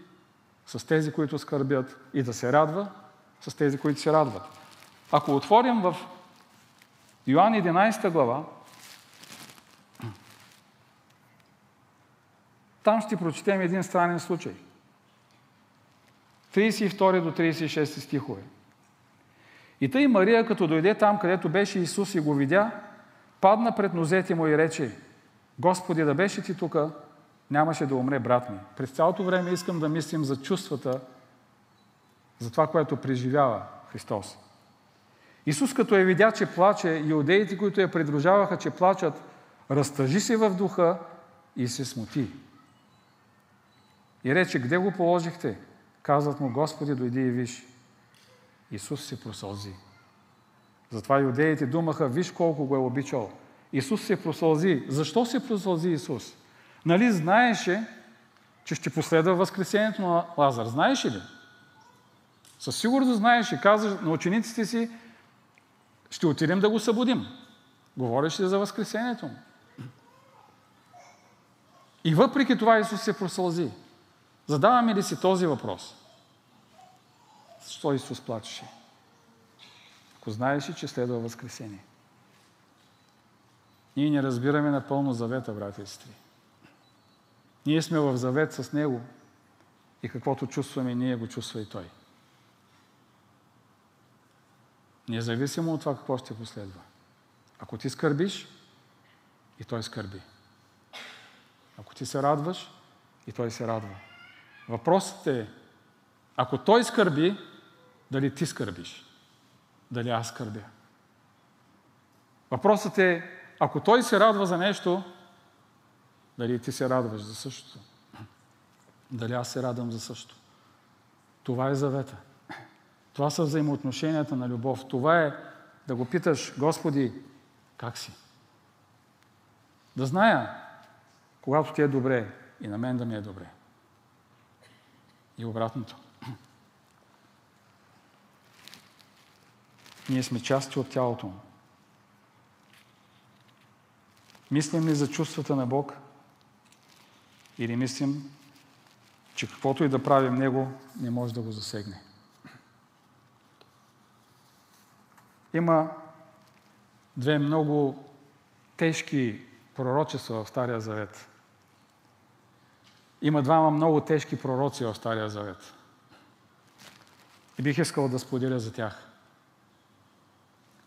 с тези, които скърбят, и да се радва с тези, които се радват. Ако отворим в Йоан единайсета глава, там ще прочетем един странен случай. трийсет и втори до трийсет и шести стихове. И тъй Мария, като дойде там, където беше Исус и го видя, падна пред нозете му и рече, Господи, да беше ти тук, нямаше да умре брат ми. През цялото време искам да мислим за чувствата, за това, което преживява Христос. Исус, като я видя, че плаче, иудеите, които я придружаваха, че плачат, разтъжи се в духа и се смути. И рече, къде го положихте? Казват му, Господи, дойди и виж. Исус се просълзи. Затова иудеите думаха, виж колко го е обичал. Исус се просълзи. Защо се просълзи Исус? Нали знаеше, че ще последва възкресението на Лазар? Знаеше ли? Със сигурност знаеше. Каза на учениците си, ще отидем да го събудим. Говореше за възкресението му. И въпреки това Исус се просълзи. Задаваме ли си този въпрос? Защо Исус плачеше? Ако знаеше, че следва възкресение. Ние не разбираме напълно завета, братя и сестри. Ние сме в завет с Него и каквото чувстваме, ние го чувства и Той. Независимо от това, какво ще последва. Ако ти скърбиш, и Той скърби. Ако ти се радваш, и Той се радва. Въпросът е, ако Той скърби, дали ти скърбиш? Дали аз скърбя? Въпросът е, ако Той се радва за нещо, дали ти се радваш за същото? Дали аз се радвам за също? Това е завета. Това са взаимоотношенията на любов. Това е да го питаш: Господи, как си? Да зная, когато ти е добре, и на мен да ми е добре. И обратното. Ние сме части от тялото му. Мислим ли за чувствата на Бог? Или мислим, че каквото и да правим Него, не може да го засегне? Има две много тежки пророчества в Стария Завет. Има двама много тежки пророци в Стария Завет. И бих искал да споделя за тях.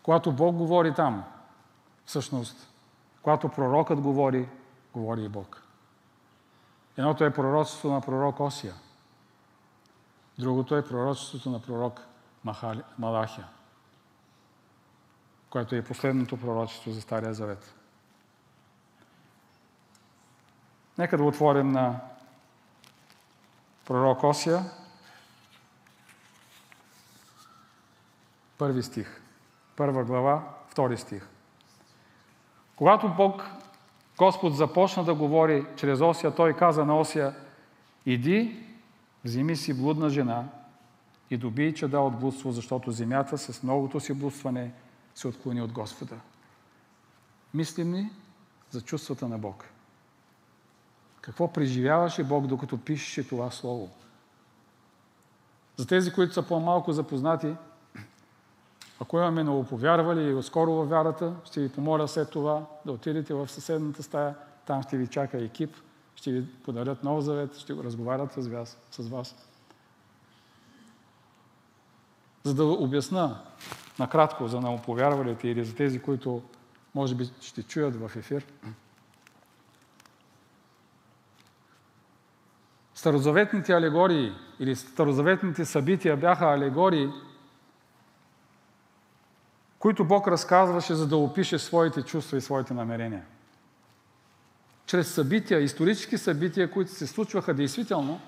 Когато Бог говори там, всъщност, когато пророкът говори, говори и Бог. Едното е пророчеството на пророк Осия. Другото е пророчеството на пророк Малахия, което е последното пророчество за Стария Завет. Нека да отворим на пророк Осия, първи стих, първа глава, втори стих. Когато Бог, Господ, започна да говори чрез Осия, Той каза на Осия: иди, вземи си блудна жена и добий чада от блудство, защото земята с многото си блудстване се отклони от Господа. Мислим ли за чувствата на Бог? Какво преживяваше Бог, докато пишеше това слово? За тези, които са по-малко запознати, ако имаме новоповярвали и скоро във вярата, ще ви помоля след това да отидете в съседната стая, там ще ви чака екип, ще ви подарят Нов Завет, ще разговарят с вас. С вас. За да обясна накратко за новоповярвалите или за тези, които може би ще чуят в ефир. Старозаветните алегории или старозаветните събития бяха алегории, които Бог разказваше, за да опише своите чувства и своите намерения. Чрез събития, исторически събития, които се случваха действително,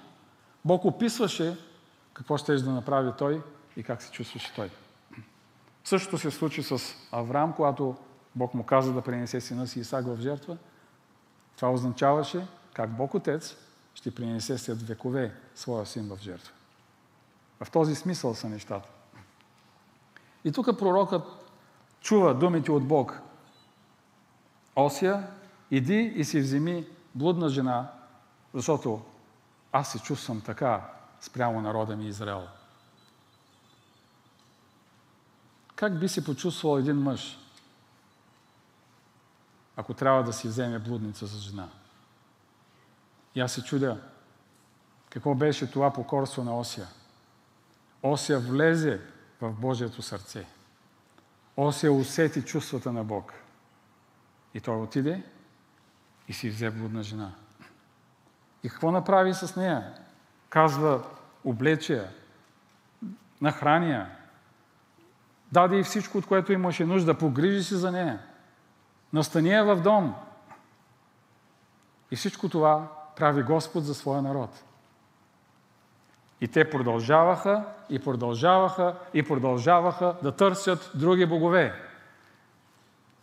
Бог описваше какво щеше да направи Той и как се чувстваше Той. Същото се случи с Авраам, когато Бог му каза да принесе сина си Исак в жертва. Това означаваше как Бог Отец ще принесе след векове своя син в жертва. В този смисъл са нещата. И тук пророкът чува думите от Бог. Осия, иди и си вземи блудна жена, защото аз се чувствам така спрямо народа ми Израел. Как би се почувствал един мъж, ако трябва да си вземе блудница за жена? И аз се чудя, какво беше това покорство на Осия? Осия влезе в Божието сърце. Осия усети чувствата на Бог. И той отиде и си взе блудна жена. И какво направи с нея? Казва, облечия, нахраня, даде и всичко, от което имаше нужда, погрижи се за нея, настани я в дом. И всичко това прави Господ за своя народ. И те продължаваха, и продължаваха, и продължаваха да търсят други богове.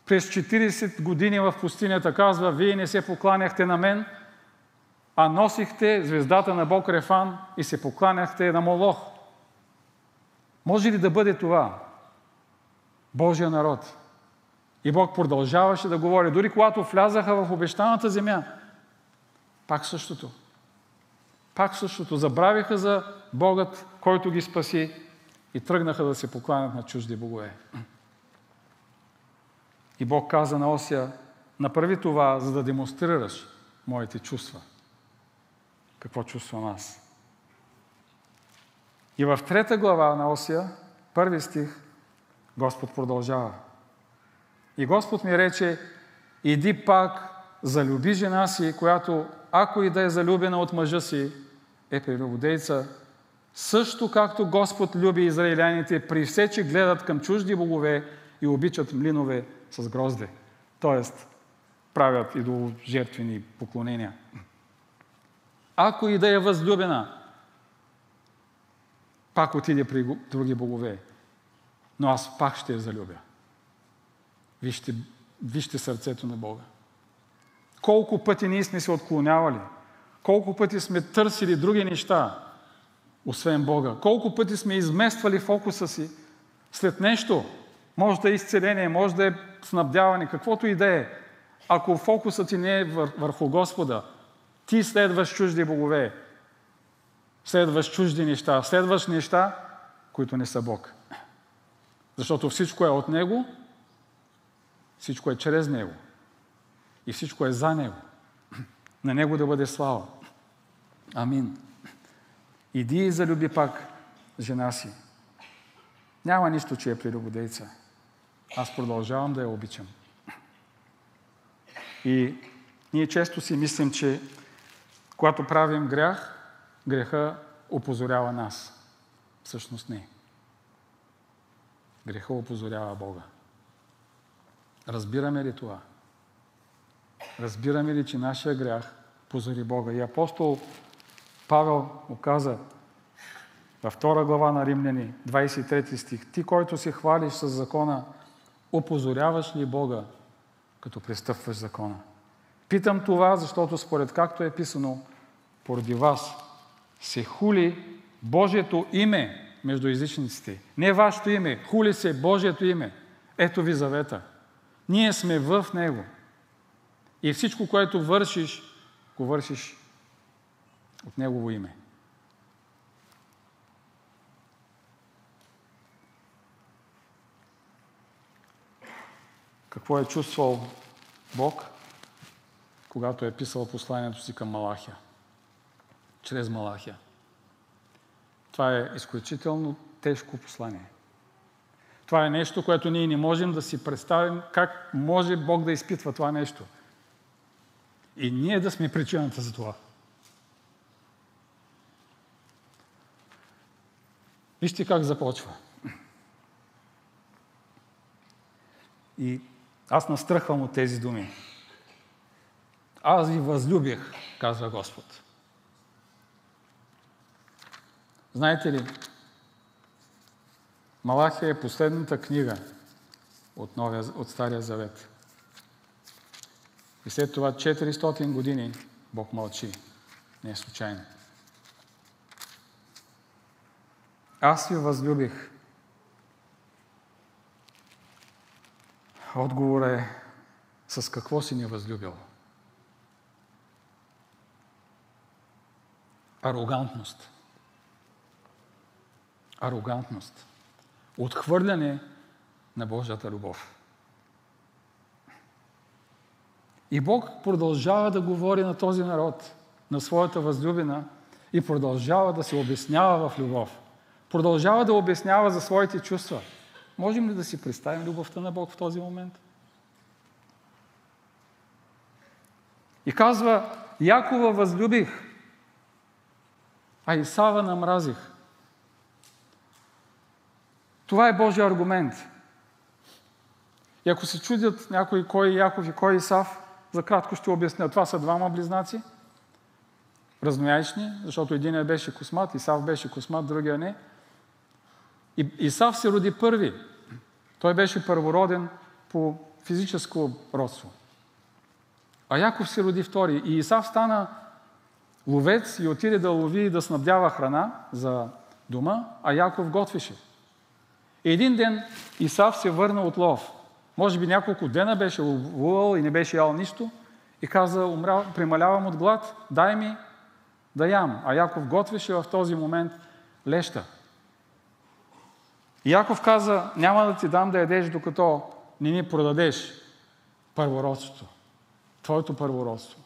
През четирийсет години в пустинята казва: вие не се покланяхте на мен, а носихте звездата на бог Рефан и се покланяхте на Молох. Може ли да бъде това Божия народ? И Бог продължаваше да говори. Дори когато влязаха в обещаната земя, пак същото. Пак същото. Забравиха за Богът, който ги спаси, и тръгнаха да се покланят на чужди богове. И Бог каза на Осия: направи това, за да демонстрираш моите чувства. Какво чувствам аз? И в трета глава на Осия, първи стих, Господ продължава. И Господ ми рече: иди пак, залюби жена си, която, ако и да е залюбена от мъжа си, е прелюбодейца, също както Господ люби израиляните, при все, че гледат към чужди богове и обичат млинове с грозде. Тоест, правят идоложертвени поклонения. ако и да е възлюбена, пак отиде при други богове, но аз пак ще я залюбя. Вижте, вижте сърцето на Бога. Колко пъти ние сме се отклонявали, колко пъти сме търсили други неща, освен Бога, колко пъти сме измествали фокуса си след нещо, може да е изцеление, може да е снабдяване, каквото и да е. Ако фокусът ти не е върху Господа, ти следваш чужди богове, следваш чужди неща, следваш неща, които не са Бог. Защото всичко е от Него, всичко е чрез Него и всичко е за Него. На Него да бъде слава. Амин. Иди и залюби пак жена си. Няма нищо, че е прелюбодейца. Аз продължавам да я обичам. И ние често си мислим, че когато правим грях, греха опозорява нас. Всъщност не. Греха опозорява Бога. Разбираме ли това? Разбираме ли, че нашия грях позори Бога? И апостол Павел оказа във втора глава на Римляни, двадесет и трети стих: ти, който се хвалиш с закона, опозоряваш ли Бога, като престъпваш закона? Питам това, защото според както е писано, поради вас се хули Божието име между езичниците. Не вашето име, хули се Божието име. Ето ви завета. Ние сме в Него. И всичко, което вършиш, го вършиш от Негово име. Какво е чувствал Бог, когато е писал посланието си към Малахия? Чрез Малахия. Това е изключително тежко послание. Това е нещо, което ние не можем да си представим как може Бог да изпитва това нещо. И ние да сме причината за това. Вижте как започва. И аз настръхвам от тези думи. Аз ви възлюбих, казва Господ. Знаете ли, Малахия е последната книга от, новия, от Стария Завет. И след това четиристотин години Бог мълчи. Не е случайно. Аз ви възлюбих. Отговор е: с какво си ни възлюбил? Арогантност. Арогантност. Отхвърляне на Божията любов. И Бог продължава да говори на този народ, на своята възлюбена, и продължава да се обяснява в любов. Продължава да обяснява за своите чувства. Можем ли да си представим любовта на Бог в този момент? И казва: Якова възлюбих, а Исава намразих. Това е Божия аргумент. И ако се чудят някой кой е Яков и кой е Исав, за кратко ще обясня. Това са двама близнаци, разноячни, защото единият беше космат, Исав беше космат, другия не. И Исав се роди първи. Той беше първороден по физическо родство. А Яков се роди втори. И Исав стана ловец и отиде да лови и да снабдява храна за дома, а Яков готвеше. Един ден Исав се върна от лов. Може би няколко дена беше ловувал и не беше ял нищо. И каза: умря, прималявам от глад, дай ми да ям. А Яков готвеше в този момент леща. И Яков каза: няма да ти дам да ядеш, докато не ни продадеш първородството. Твоето първородство.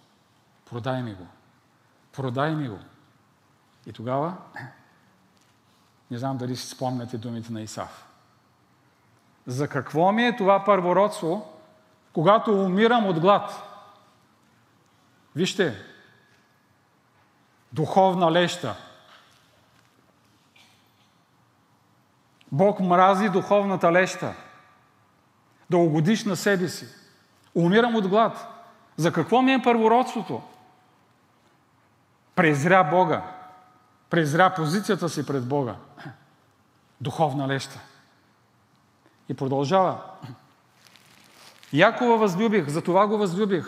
Продай ми го. Продай ми го. И тогава, не знам дали си спомняте думите на Исав: за какво ми е това първородство, когато умирам от глад? Вижте, духовна леща. Бог мрази духовната леща. Да угодиш на себе си. Умирам от глад. За какво ми е първородството? презря Бога, презря позицията си пред Бога. Духовна леща. И продължава. Якова възлюбих, затова го възлюбих,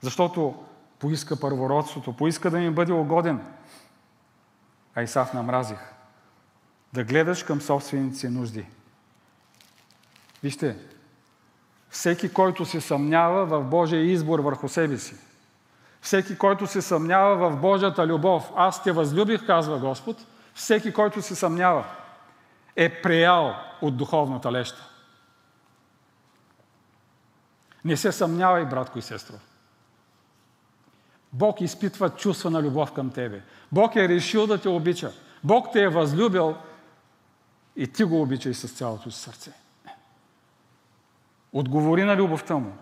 защото поиска първородството, поиска да ми бъде угоден. А Исав намразих. Да гледаш към собствените си нужди. Вижте, всеки, който се съмнява в Божия избор върху себе си, всеки, който се съмнява в Божията любов, аз те възлюбих, казва Господ, всеки, който се съмнява, е преял от духовната леща. Не се съмнявай, братко и сестро. Бог изпитва чувства на любов към тебе. Бог е решил да те обича. Бог те е възлюбил и ти го обичай с цялото си сърце. Отговори на любовта му.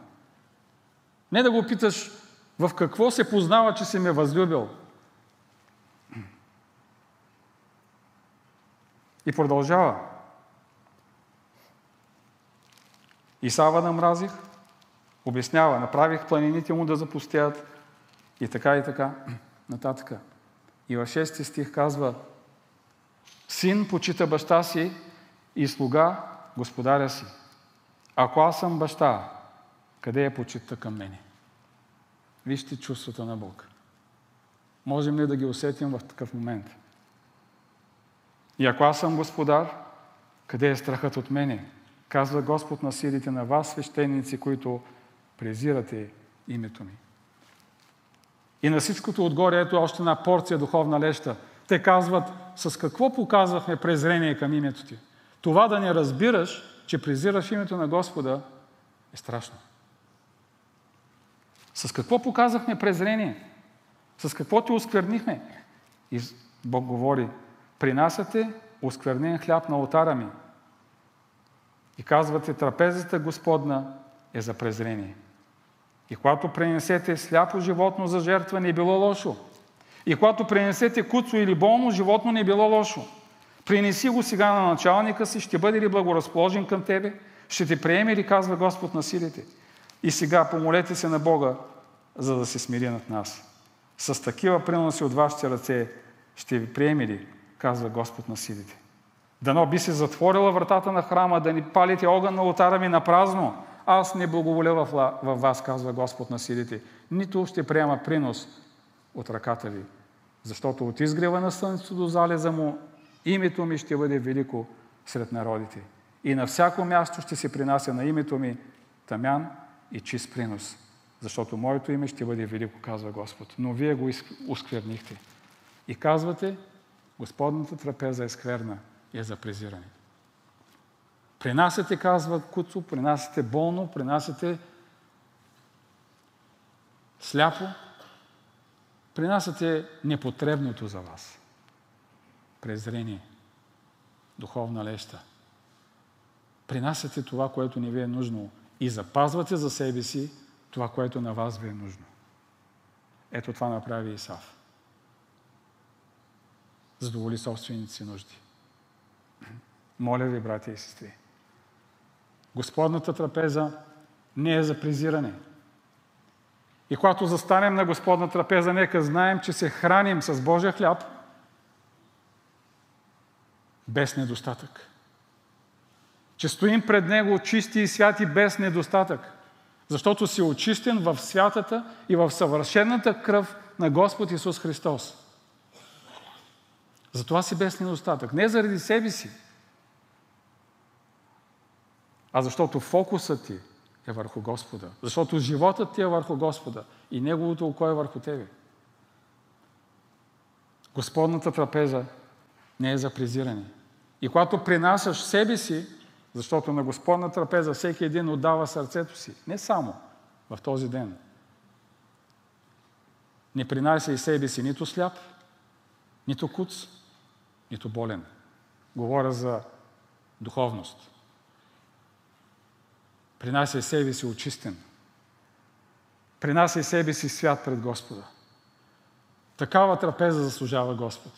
Не да го питаш в какво се познава, че си ме възлюбил. И продължава. Исава намразих, обяснява, направих планините му да запустеят и така и така нататък. И в шести стих казва: син почита баща си и слуга господаря си. Ако аз съм баща, къде е почитта към мене? Вижте чувствата на Бог. Можем ли да ги усетим в такъв момент? И ако аз съм господар, къде е страхът от мене? Казва Господ на силите на вас, свещеници, които презирате името ми. И на всичкото отгоре ето още една порция духовна леща. Те казват, с какво показвахме презрение към името ти? Това да не разбираш, че презираш името на Господа, е страшно. С какво показахме презрение? С какво те осквернихме? И Бог говори, принасяте осквернен хляб на олтара ми. И казвате, трапезата Господна е за презрение. И когато пренесете сляпо животно за жертва, не било лошо. И когато пренесете куцо или болно животно, не било лошо. Принеси го сега на началника си, ще бъде ли благоразположен към тебе? Ще те приеме ли, казва Господ на силите? И сега помолете се на Бога, за да се смири над нас. С такива приноси от вашите ръце ще ви приеме ли, казва Господ на силите. Дано би се затворила вратата на храма, да ни палите огън на олтара ми на празно. Аз не благоволя във вас, казва Господ на силите. Нито ще приема принос от ръката ви. Защото от изгрева на слънцето до залеза му, името ми ще бъде велико сред народите. И на всяко място ще се принася на името ми тамян и чист принос. Защото моето име ще бъде велико, казва Господ. Но вие го осквернихте. И казвате, Господната трапеза е скверна и е за презиране. Принасяте, казва куцо, принасяте болно, принасяте сляпо, принасяте непотребното за вас. Презрение, духовна леща. Принасяте това, което не ви е нужно и запазвате за себе си това, което на вас ви е нужно. Ето това направи Исав. Задоволи собствените си нужди. Моля ви, братя и сестри, Господната трапеза не е за презиране. И когато застанем на Господна трапеза, нека знаем, че се храним с Божия хляб без недостатък. Че стоим пред Него чисти и святи без недостатък, защото си очистен в святата и в съвършената кръв на Господ Исус Христос. Затова си без недостатък. Не заради себе си, а защото фокусът ти е върху Господа. Защото животът ти е върху Господа и Неговото око е върху тебе. Господната трапеза не е за презиране. И когато принасяш себе си, защото на Господна трапеза всеки един отдава сърцето си, не само в този ден. Не принася и себе си нито сляп, нито куц, нито болен. Говоря за духовност. Принася себе си очистен. Принася себе си свят пред Господа. Такава трапеза заслужава Господ.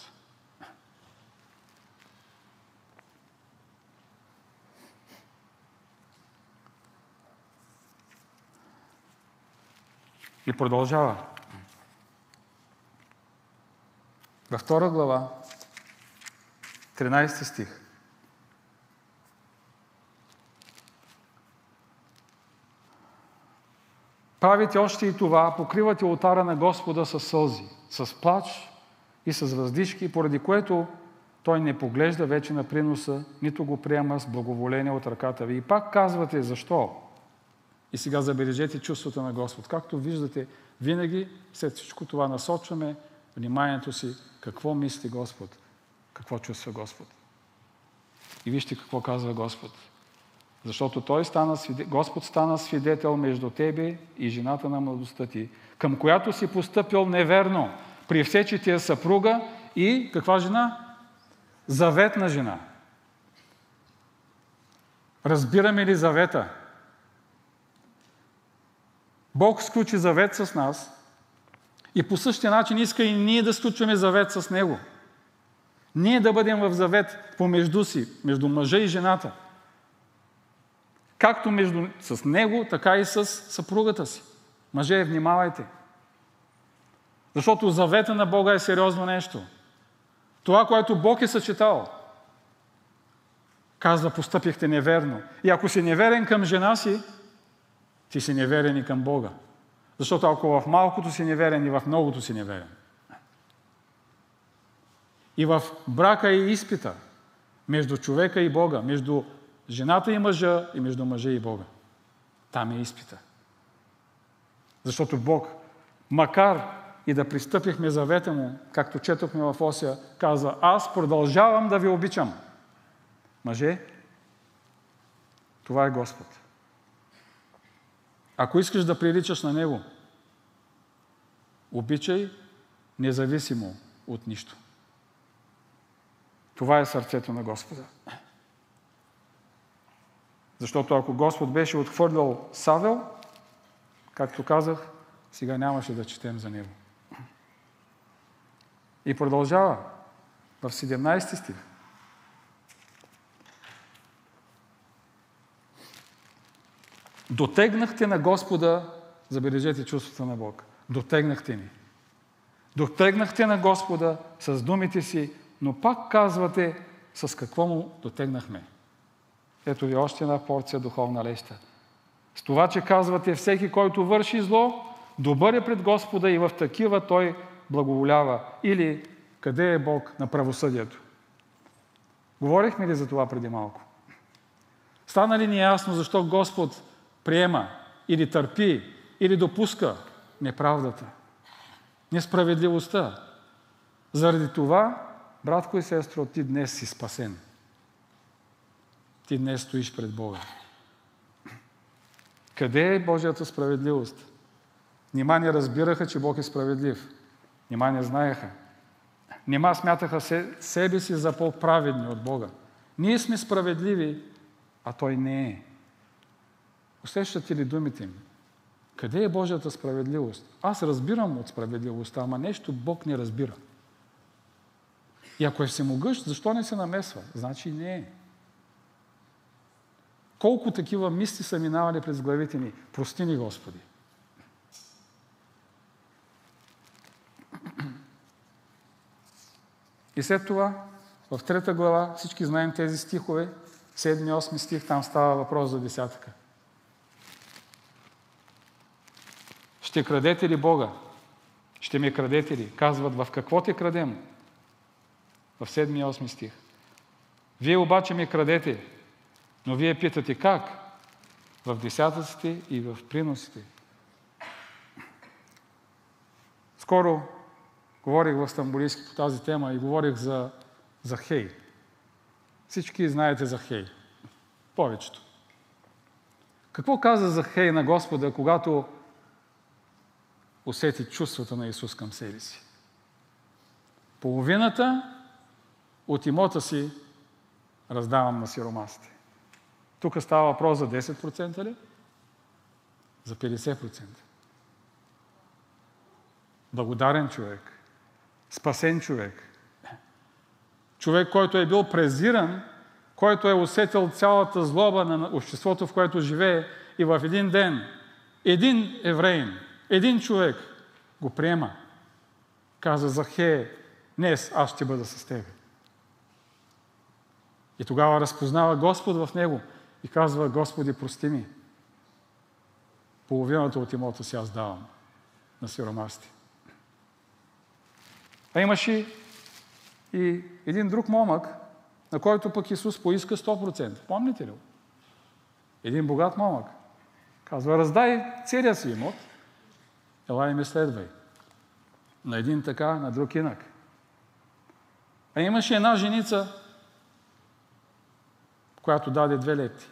И продължава. Във втора глава, тринайсети стих. Правите още и това, покривате олтара на Господа със сълзи, с плач и с въздишки, поради което Той не поглежда вече на приноса, нито го приема с благоволение от ръката ви. И пак казвате, защо? И сега забележете чувствата на Господ. Както виждате, винаги след всичко това насочваме вниманието си, какво мисли Господ, какво чувства Господ. И вижте какво казва Господ. Защото Той стана, Господ стана свидетел между тебе и жената на младостта ти, към която си постъпил неверно, при все, че ти е съпруга и каква жена? Заветна жена. Разбираме ли завета? Бог сключи завет с нас и по същия начин иска и ние да сключваме завет с Него. Ние да бъдем в завет помежду си, между мъжа и жената. Както между, с Него, така и с съпругата си. Мъже, внимавайте. Защото завета на Бога е сериозно нещо. Това, което Бог е съчетал, казва, постъпихте неверно. И ако си неверен към жена си, ти си неверен и към Бога. Защото ако в малкото си неверен, и в многото си неверен. И в брака е изпита между човека и Бога, между жената и мъжа, и между мъжа и Бога. Там е изпита. Защото Бог, макар и да пристъпихме завета му, както четохме в Осия, казва, аз продължавам да ви обичам. Мъже, това е Господ. Ако искаш да приличаш на Него, обичай независимо от нищо. Това е сърцето на Господа. Защото ако Господ беше отхвърлял Савел, както казах, сега нямаше да четем за Него. И продължава в седемнайсети стих. Дотегнахте на Господа, забележете чувствата на Бог, дотегнахте ни. Дотегнахте на Господа с думите си, но пак казвате с какво му дотегнахме. Ето ви още една порция духовна леща. С това, че казвате всеки, който върши зло, добър е пред Господа и в такива Той благоволява. Или къде е Бог на правосъдието? Говорихме ли за това преди малко? Стана ли ни ясно защо Господ приема или търпи или допуска неправдата, несправедливостта? Заради това, братко и сестро, ти днес си спасен. Ти днес стоиш пред Бога. Къде е Божията справедливост? Нима не разбираха, че Бог е справедлив. Нима не знаеха. Нима смятаха се, себе си за по-праведни от Бога. Ние сме справедливи, а Той не е. Усещате ли думите ми? Къде е Божията справедливост? Аз разбирам от справедливостта, ама нещо Бог не разбира. И ако е всемогъщ, защо не се намесва? Значи не е. Колко такива мисли са минавали през главите ни? Прости ни, Господи. И след това, в трета глава, всички знаем тези стихове, седми-осми стих, там става въпрос за десятъка. Ще крадете ли Бога? Ще ме крадете ли? Казват, в какво те крадем? В седми-осми стих. Вие обаче ме крадете, но вие питате как? В десятъците и в приносите. Скоро говорих в Стамбулийски по тази тема и говорих за, за Хей. Всички знаете за Хей. Повечето. Какво каза за Хей на Господа, когато усети чувствата на Исус към себе си? Половината от имота си раздавам на сиромасите. Тук става въпрос за десет процента ли? За петдесет процента. Благодарен човек. Спасен човек. Човек, който е бил презиран, който е усетил цялата злоба на обществото, в което живее, и в един ден един евреин, един човек го приема. Каза Захей, Днес аз ще бъда с тебе. И тогава разпознава Господ в него и казва: Господи, прости ми. Половината от имота си аз давам на сиромасите. А имаше и един друг момък, на който пък Исус поиска сто процента. Помните ли го? Един богат момък. Казва: раздай целия си имот, ела и ме следвай. На един така, на друг инак. А имаше една женица, която даде две лепти.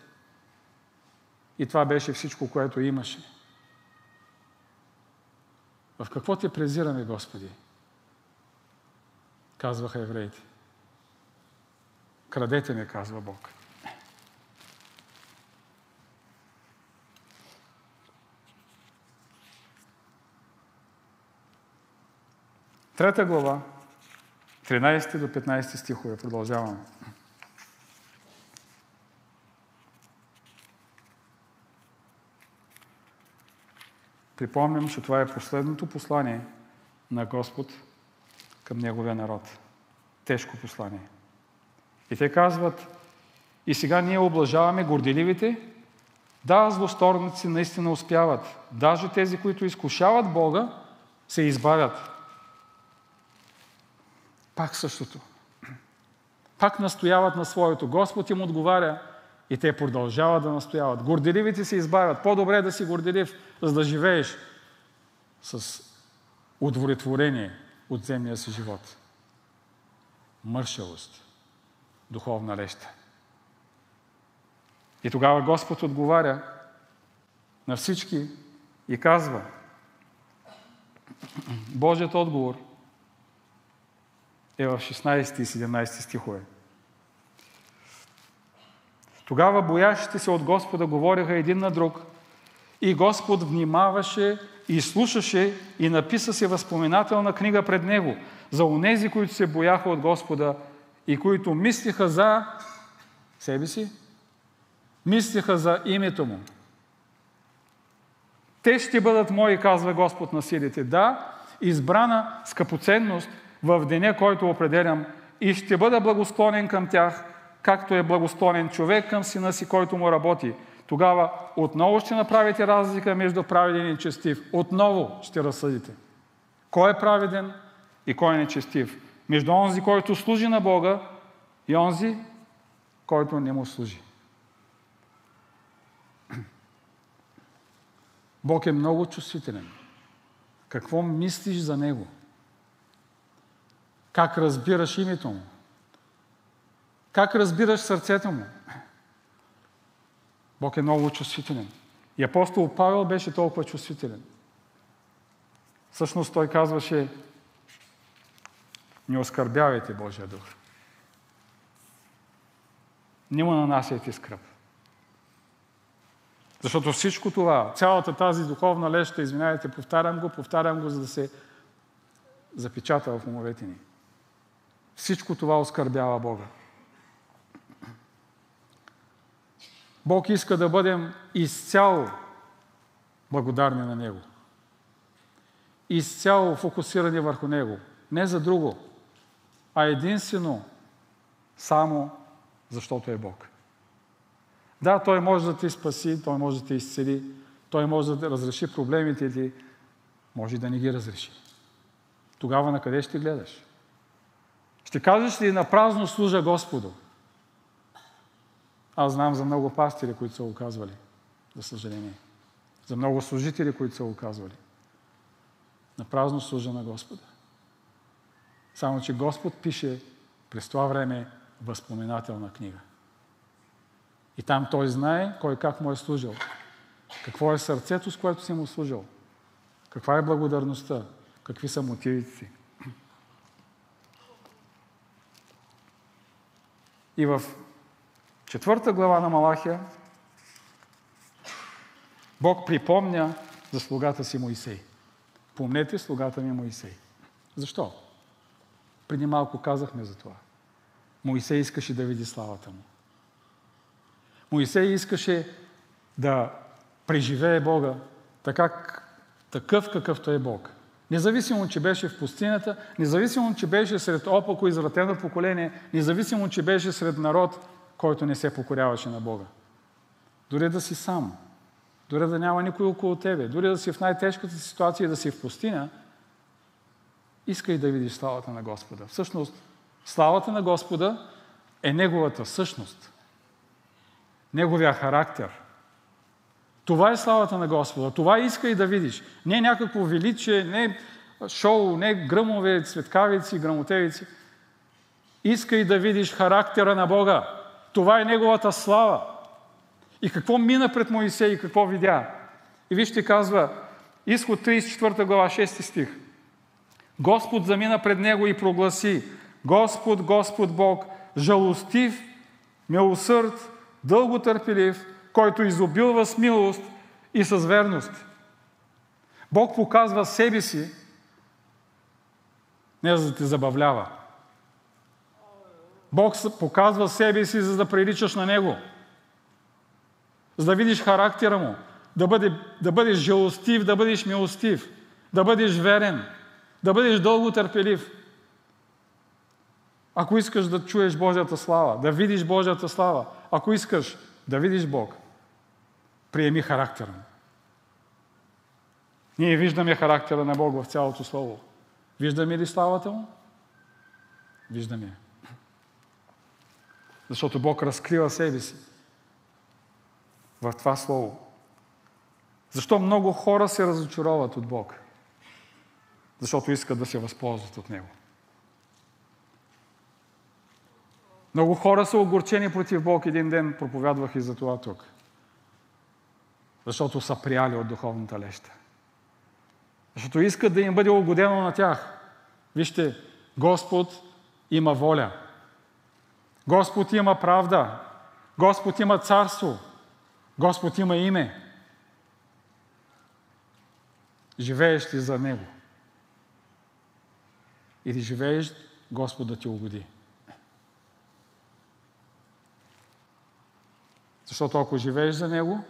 И това беше всичко, което имаше. В какво те презираме, Господи? Казваха евреите. Крадете ме, казва Бог. Трета глава, тринайсети до петнайсети стихове. Продължаваме. Припомням, че това е последното послание на Господ към Неговия народ. Тежко послание. И те казват: и сега ние облажаваме горделивите. Да, злосторници наистина успяват. Даже тези, които изкушават Бога, се избавят. Пак същото. Пак настояват на своето. Господ им отговаря и те продължават да настояват. Горделивите се избавят. По-добре е да си горделив, за да живееш с удовлетворение от земния си живот. Мършавост. Духовна леща. И тогава Господ отговаря на всички и казва: Божият отговор е в шестнайсети и седемнайсети стихове. Тогава боящите се от Господа говореха един на друг и Господ внимаваше и слушаше и написа се възпоменателна книга пред Него за онези, които се бояха от Господа и които мислиха за себе си, мислиха за името Му. Те ще бъдат мои, казва Господ на силите. Да, избрана скъпоценност в деня, който определям, и ще бъда благосклонен към тях, както е благосклонен човек към сина си, който му работи. Тогава отново ще направите разлика между праведен и честив. Отново ще разсъдите. Кой е праведен и кой е нечестив? Между онзи, който служи на Бога, и онзи, който не му служи. Бог е много чувствителен. Какво мислиш за Него? Как разбираш името Му? Как разбираш сърцето Му? Бог е много чувствителен. И апостол Павел беше толкова чувствителен. Всъщност той казваше: не оскърбявайте Божия дух. Не му нанасяйте скръб. Защото всичко това, цялата тази духовна леща, извинявайте, повтарям го, повтарям го, за да се запечата в умовете ни. Всичко това оскърбява Бога. Бог иска да бъдем изцяло благодарни на Него. Изцяло фокусирани върху Него. Не за друго, а единствено само защото е Бог. Да, Той може да те спаси, Той може да те изцели, Той може да разреши проблемите ти, може да не ги разреши. Тогава на къде ще гледаш? Ще кажеш ли: напразно служа Господу? Аз знам за много пастири, които са го казвали, за съжаление. За много служители, които са го казвали. Напразно служа на Господа. Само че Господ пише през това време възпоменателна книга. И там Той знае кой как му е служил. Какво е сърцето, с което си му служил. Каква е благодарността. Какви са мотивите си. И в четвърта глава на Малахия Бог припомня за слугата си Моисей. Помнете слугата ми Моисей. Защо? Преди малко казахме за това. Моисей искаше да види славата му. Моисей искаше да преживее Бога така, такъв какъвто е Бог. Независимо, че беше в пустинята, независимо, че беше сред опако извратено поколение, независимо, че беше сред народ, който не се покоряваше на Бога. Дори да си сам, дори да няма никой около тебе, дори да си в най-тежката ситуация и да си в пустиня, искай да видиш славата на Господа. Всъщност, славата на Господа е Неговата същност, Неговия характер. Това е славата на Господа. Това искай да видиш. Не някакво величие, не шоу, не гръмове, цветкавици, грамотевици. Искай да видиш характера на Бога. Това е Неговата слава. И какво мина пред Моисей и какво видя? И вижте, казва, изход тридесет и четвърта глава, шести стих. Господ замина пред него и прогласи: Господ, Господ Бог, жалостив, милосърд, дълготърпелив, който изобилва с милост и с верност. Бог показва себе си, не за да те забавлява. Бог показва себе си, за да приличаш на Него. За да видиш характера Му. Да, бъде, да бъдеш жалостив, да бъдеш милостив. Да бъдеш верен. Да бъдеш дълготърпелив. Ако искаш да чуеш Божията слава, да видиш Божията слава, ако искаш да видиш Бог, приеми характера му. Ние виждаме характера на Бог в цялото Слово. Виждаме ли славата му? Виждаме я. Защото Бог разкрива себе си в това Слово. Защо много хора се разочароват от Бог? Защото искат да се възползват от Него. Много хора са огорчени против Бог. Един ден проповядвах и за това тук. Защото са прияли от духовната леща. Защото искат да им бъде угодено на тях. Вижте, Господ има воля. Господ има правда. Господ има царство. Господ има име. Живееш ли за Него? Или живееш Господ да ти угоди? Защото ако живееш за Него,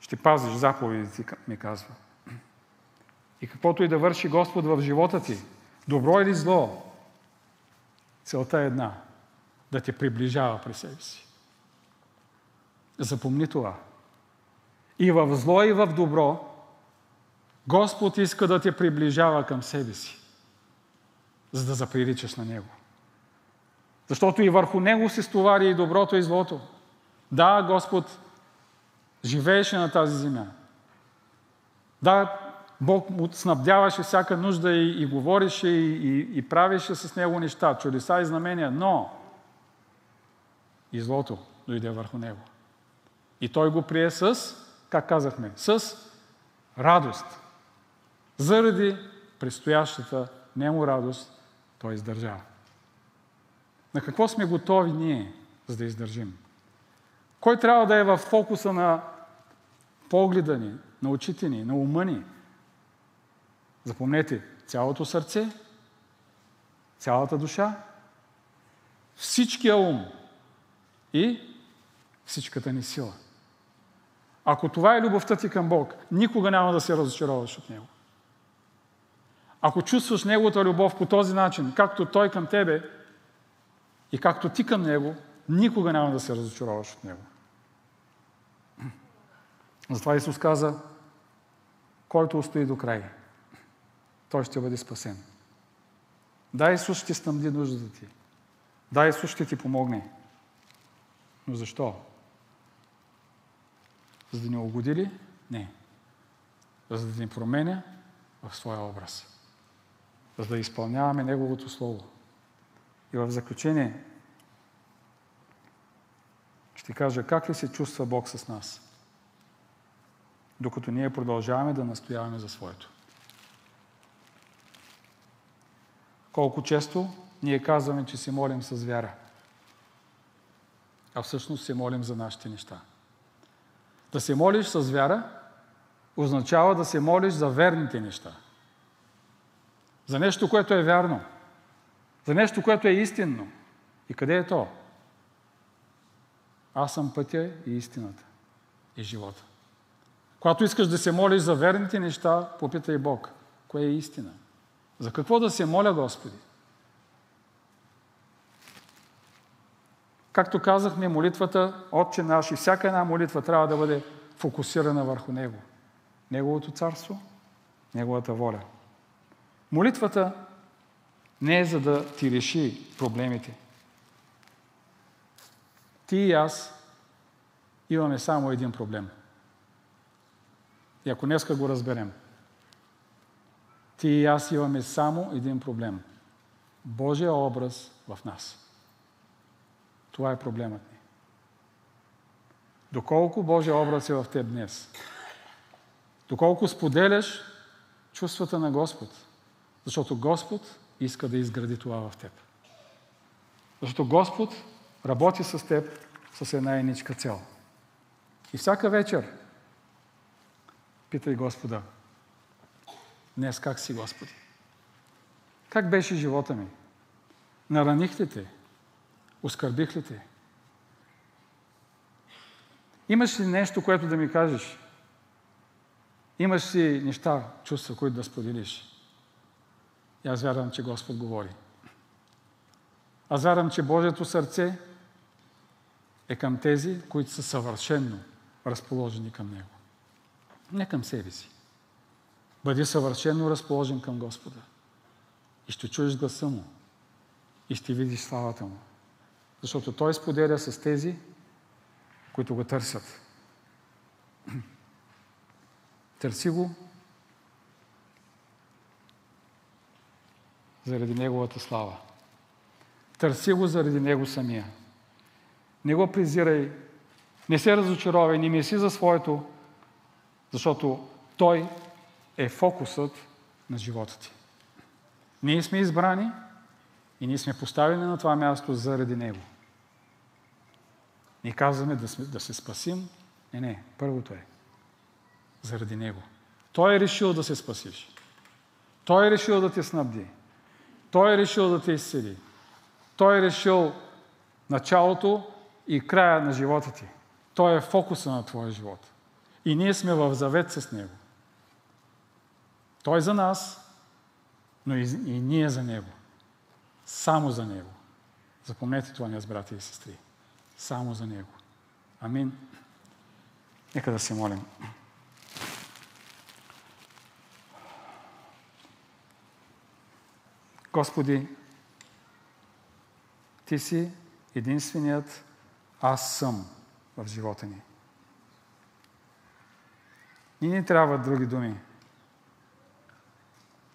ще пазиш заповедите, ми казва. И каквото и да върши Господ в живота ти, добро или зло, целта е една – да те приближава при себе си. Запомни това. И в зло, и в добро Господ иска да те приближава към себе си, за да заприличаш на Него. Защото и върху Него се стовари и доброто, и злото. Да, Господ живееше на тази земя. Да, Бог му снабдяваше всяка нужда и, и говореше, и, и, и правеше с Него неща, чудеса и знамения, но и злото дойде върху Него. И Той го прие с, как казахме, с радост. Заради предстоящата Нему радост Той издържа. На какво сме готови ние, за да издържим? Кой трябва да е в фокуса на погледа ни, на очите ни, на ума ни? Запомнете, цялото сърце, цялата душа, всичкия ум и всичката ни сила. Ако това е любовта ти към Бог, никога няма да се разочароваш от Него. Ако чувстваш Неговата любов по този начин, както Той към тебе, и както ти към Него, никога няма да се разочароваш от Него. Затова Исус каза: който устои до край, той ще бъде спасен. Да, Исус ще снабди нуждата ти. Да, Исус ще ти помогне. Но защо? За да ни угоди ли? Не. За да ни променя в своя образ. За да изпълняваме Неговото Слово. И в заключение ще кажа как ли се чувства Бог с нас, докато ние продължаваме да настояваме за своето. Колко често ние казваме, че се молим с вяра, а всъщност се молим за нашите неща. Да се молиш с вяра означава да се молиш за верните неща. За нещо, което е вярно. За нещо, което е истинно. И къде е то? Аз съм пътя и истината и живота. Когато искаш да се молиш за верните неща, попитай Бог. Кое е истина? За какво да се моля, Господи? Както казахме, молитвата, Отче наш, и всяка една молитва трябва да бъде фокусирана върху Него. Неговото царство, Неговата воля. Молитвата не е за да ти реши проблемите. Ти и аз имаме само един проблем. И ако днеска го разберем, ти и аз имаме само един проблем. Божия образ в нас. Това е проблемът ни. Доколко Божия образ е в теб днес? Доколко споделяш чувствата на Господ? Защото Господ иска да изгради това в теб. Защото Господ работи с теб с една едничка цел. И всяка вечер питай Господа: днес как си, Господи? Как беше живота ми? Нараних ли те? Оскърбих ли те? Имаш ли нещо, което да ми кажеш? Имаш ли неща, чувства, които да споделиш? И аз вярвам, че Господ говори. Аз вярвам, че Божието сърце е към тези, които са съвършенно разположени към Него. Не към себе си. Бъди съвършенно разположен към Господа. И ще чуеш гласа Му. И ще видиш славата Му. Защото Той споделя с тези, които го търсят. Търси го заради Неговата слава. Търси го заради Него самия. Не го презирай, не се разочаровай, не мисли за своето, защото Той е фокусът на живота ти. Ние сме избрани и ние сме поставени на това място заради Него. Не казваме да, сме, да се спасим. Не, не. Първото е заради Него. Той е решил да се спасиш. Той е решил да те снабди. Той е решил да те изцели. Той е решил началото и края на живота ти. Той е фокуса на твоя живот. И ние сме в завет с Него. Той за нас, но и, и ние за Него. Само за Него. Запомнете това, ние с братя и сестри. Само за Него. Амин. Нека да се молим. Господи, Ти си единственият аз съм в живота ни. Ние не трябват други думи,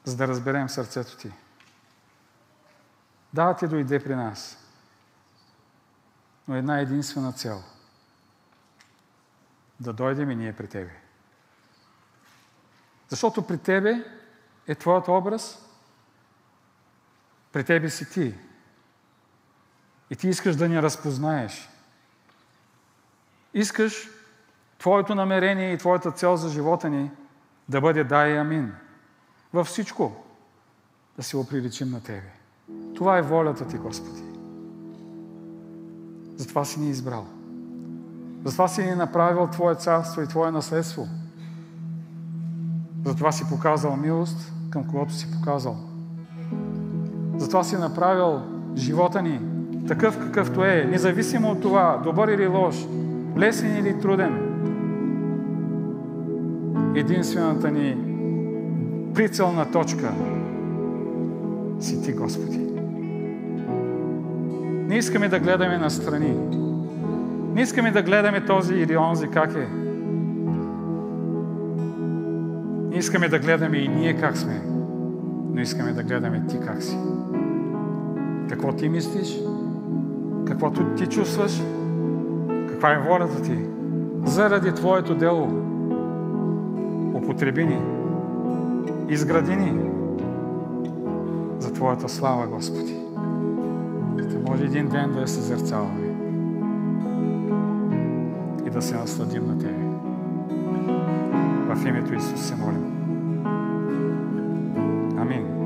за да разберем сърцето Ти. Да, Ти дойде при нас, но една единствена цел – да дойдем и ние при Тебе. Защото при Тебе е Твоят образ, при Тебе си Ти. И Ти искаш да ни разпознаеш. Искаш Твоето намерение и Твоята цел за живота ни да бъде да и амин. Във всичко да се оприличим на Тебе. Това е волята Ти, Господи. Затова си ни избрал. Затова си ни направил Твое царство и Твое наследство. Затова си показал милост към когото си показал. Затова си направил живота ни такъв какъвто е, независимо от това, добър или лош, лесен или труден. Единствената ни прицелна точка си Ти, Господи. Не искаме да гледаме настрани. Не искаме да гледаме този или онзи как е. Не искаме да гледаме и ние как сме, но искаме да гледаме Ти как си. Какво Ти мислиш, каквото Ти чувстваш, каква е волята Ти. Заради Твоето дело употреби ни, изгради ни за Твоята слава, Господи. Те може един ден да я съзерцаваме и да се насладим на Тебе. В името Исус се молим. Амин.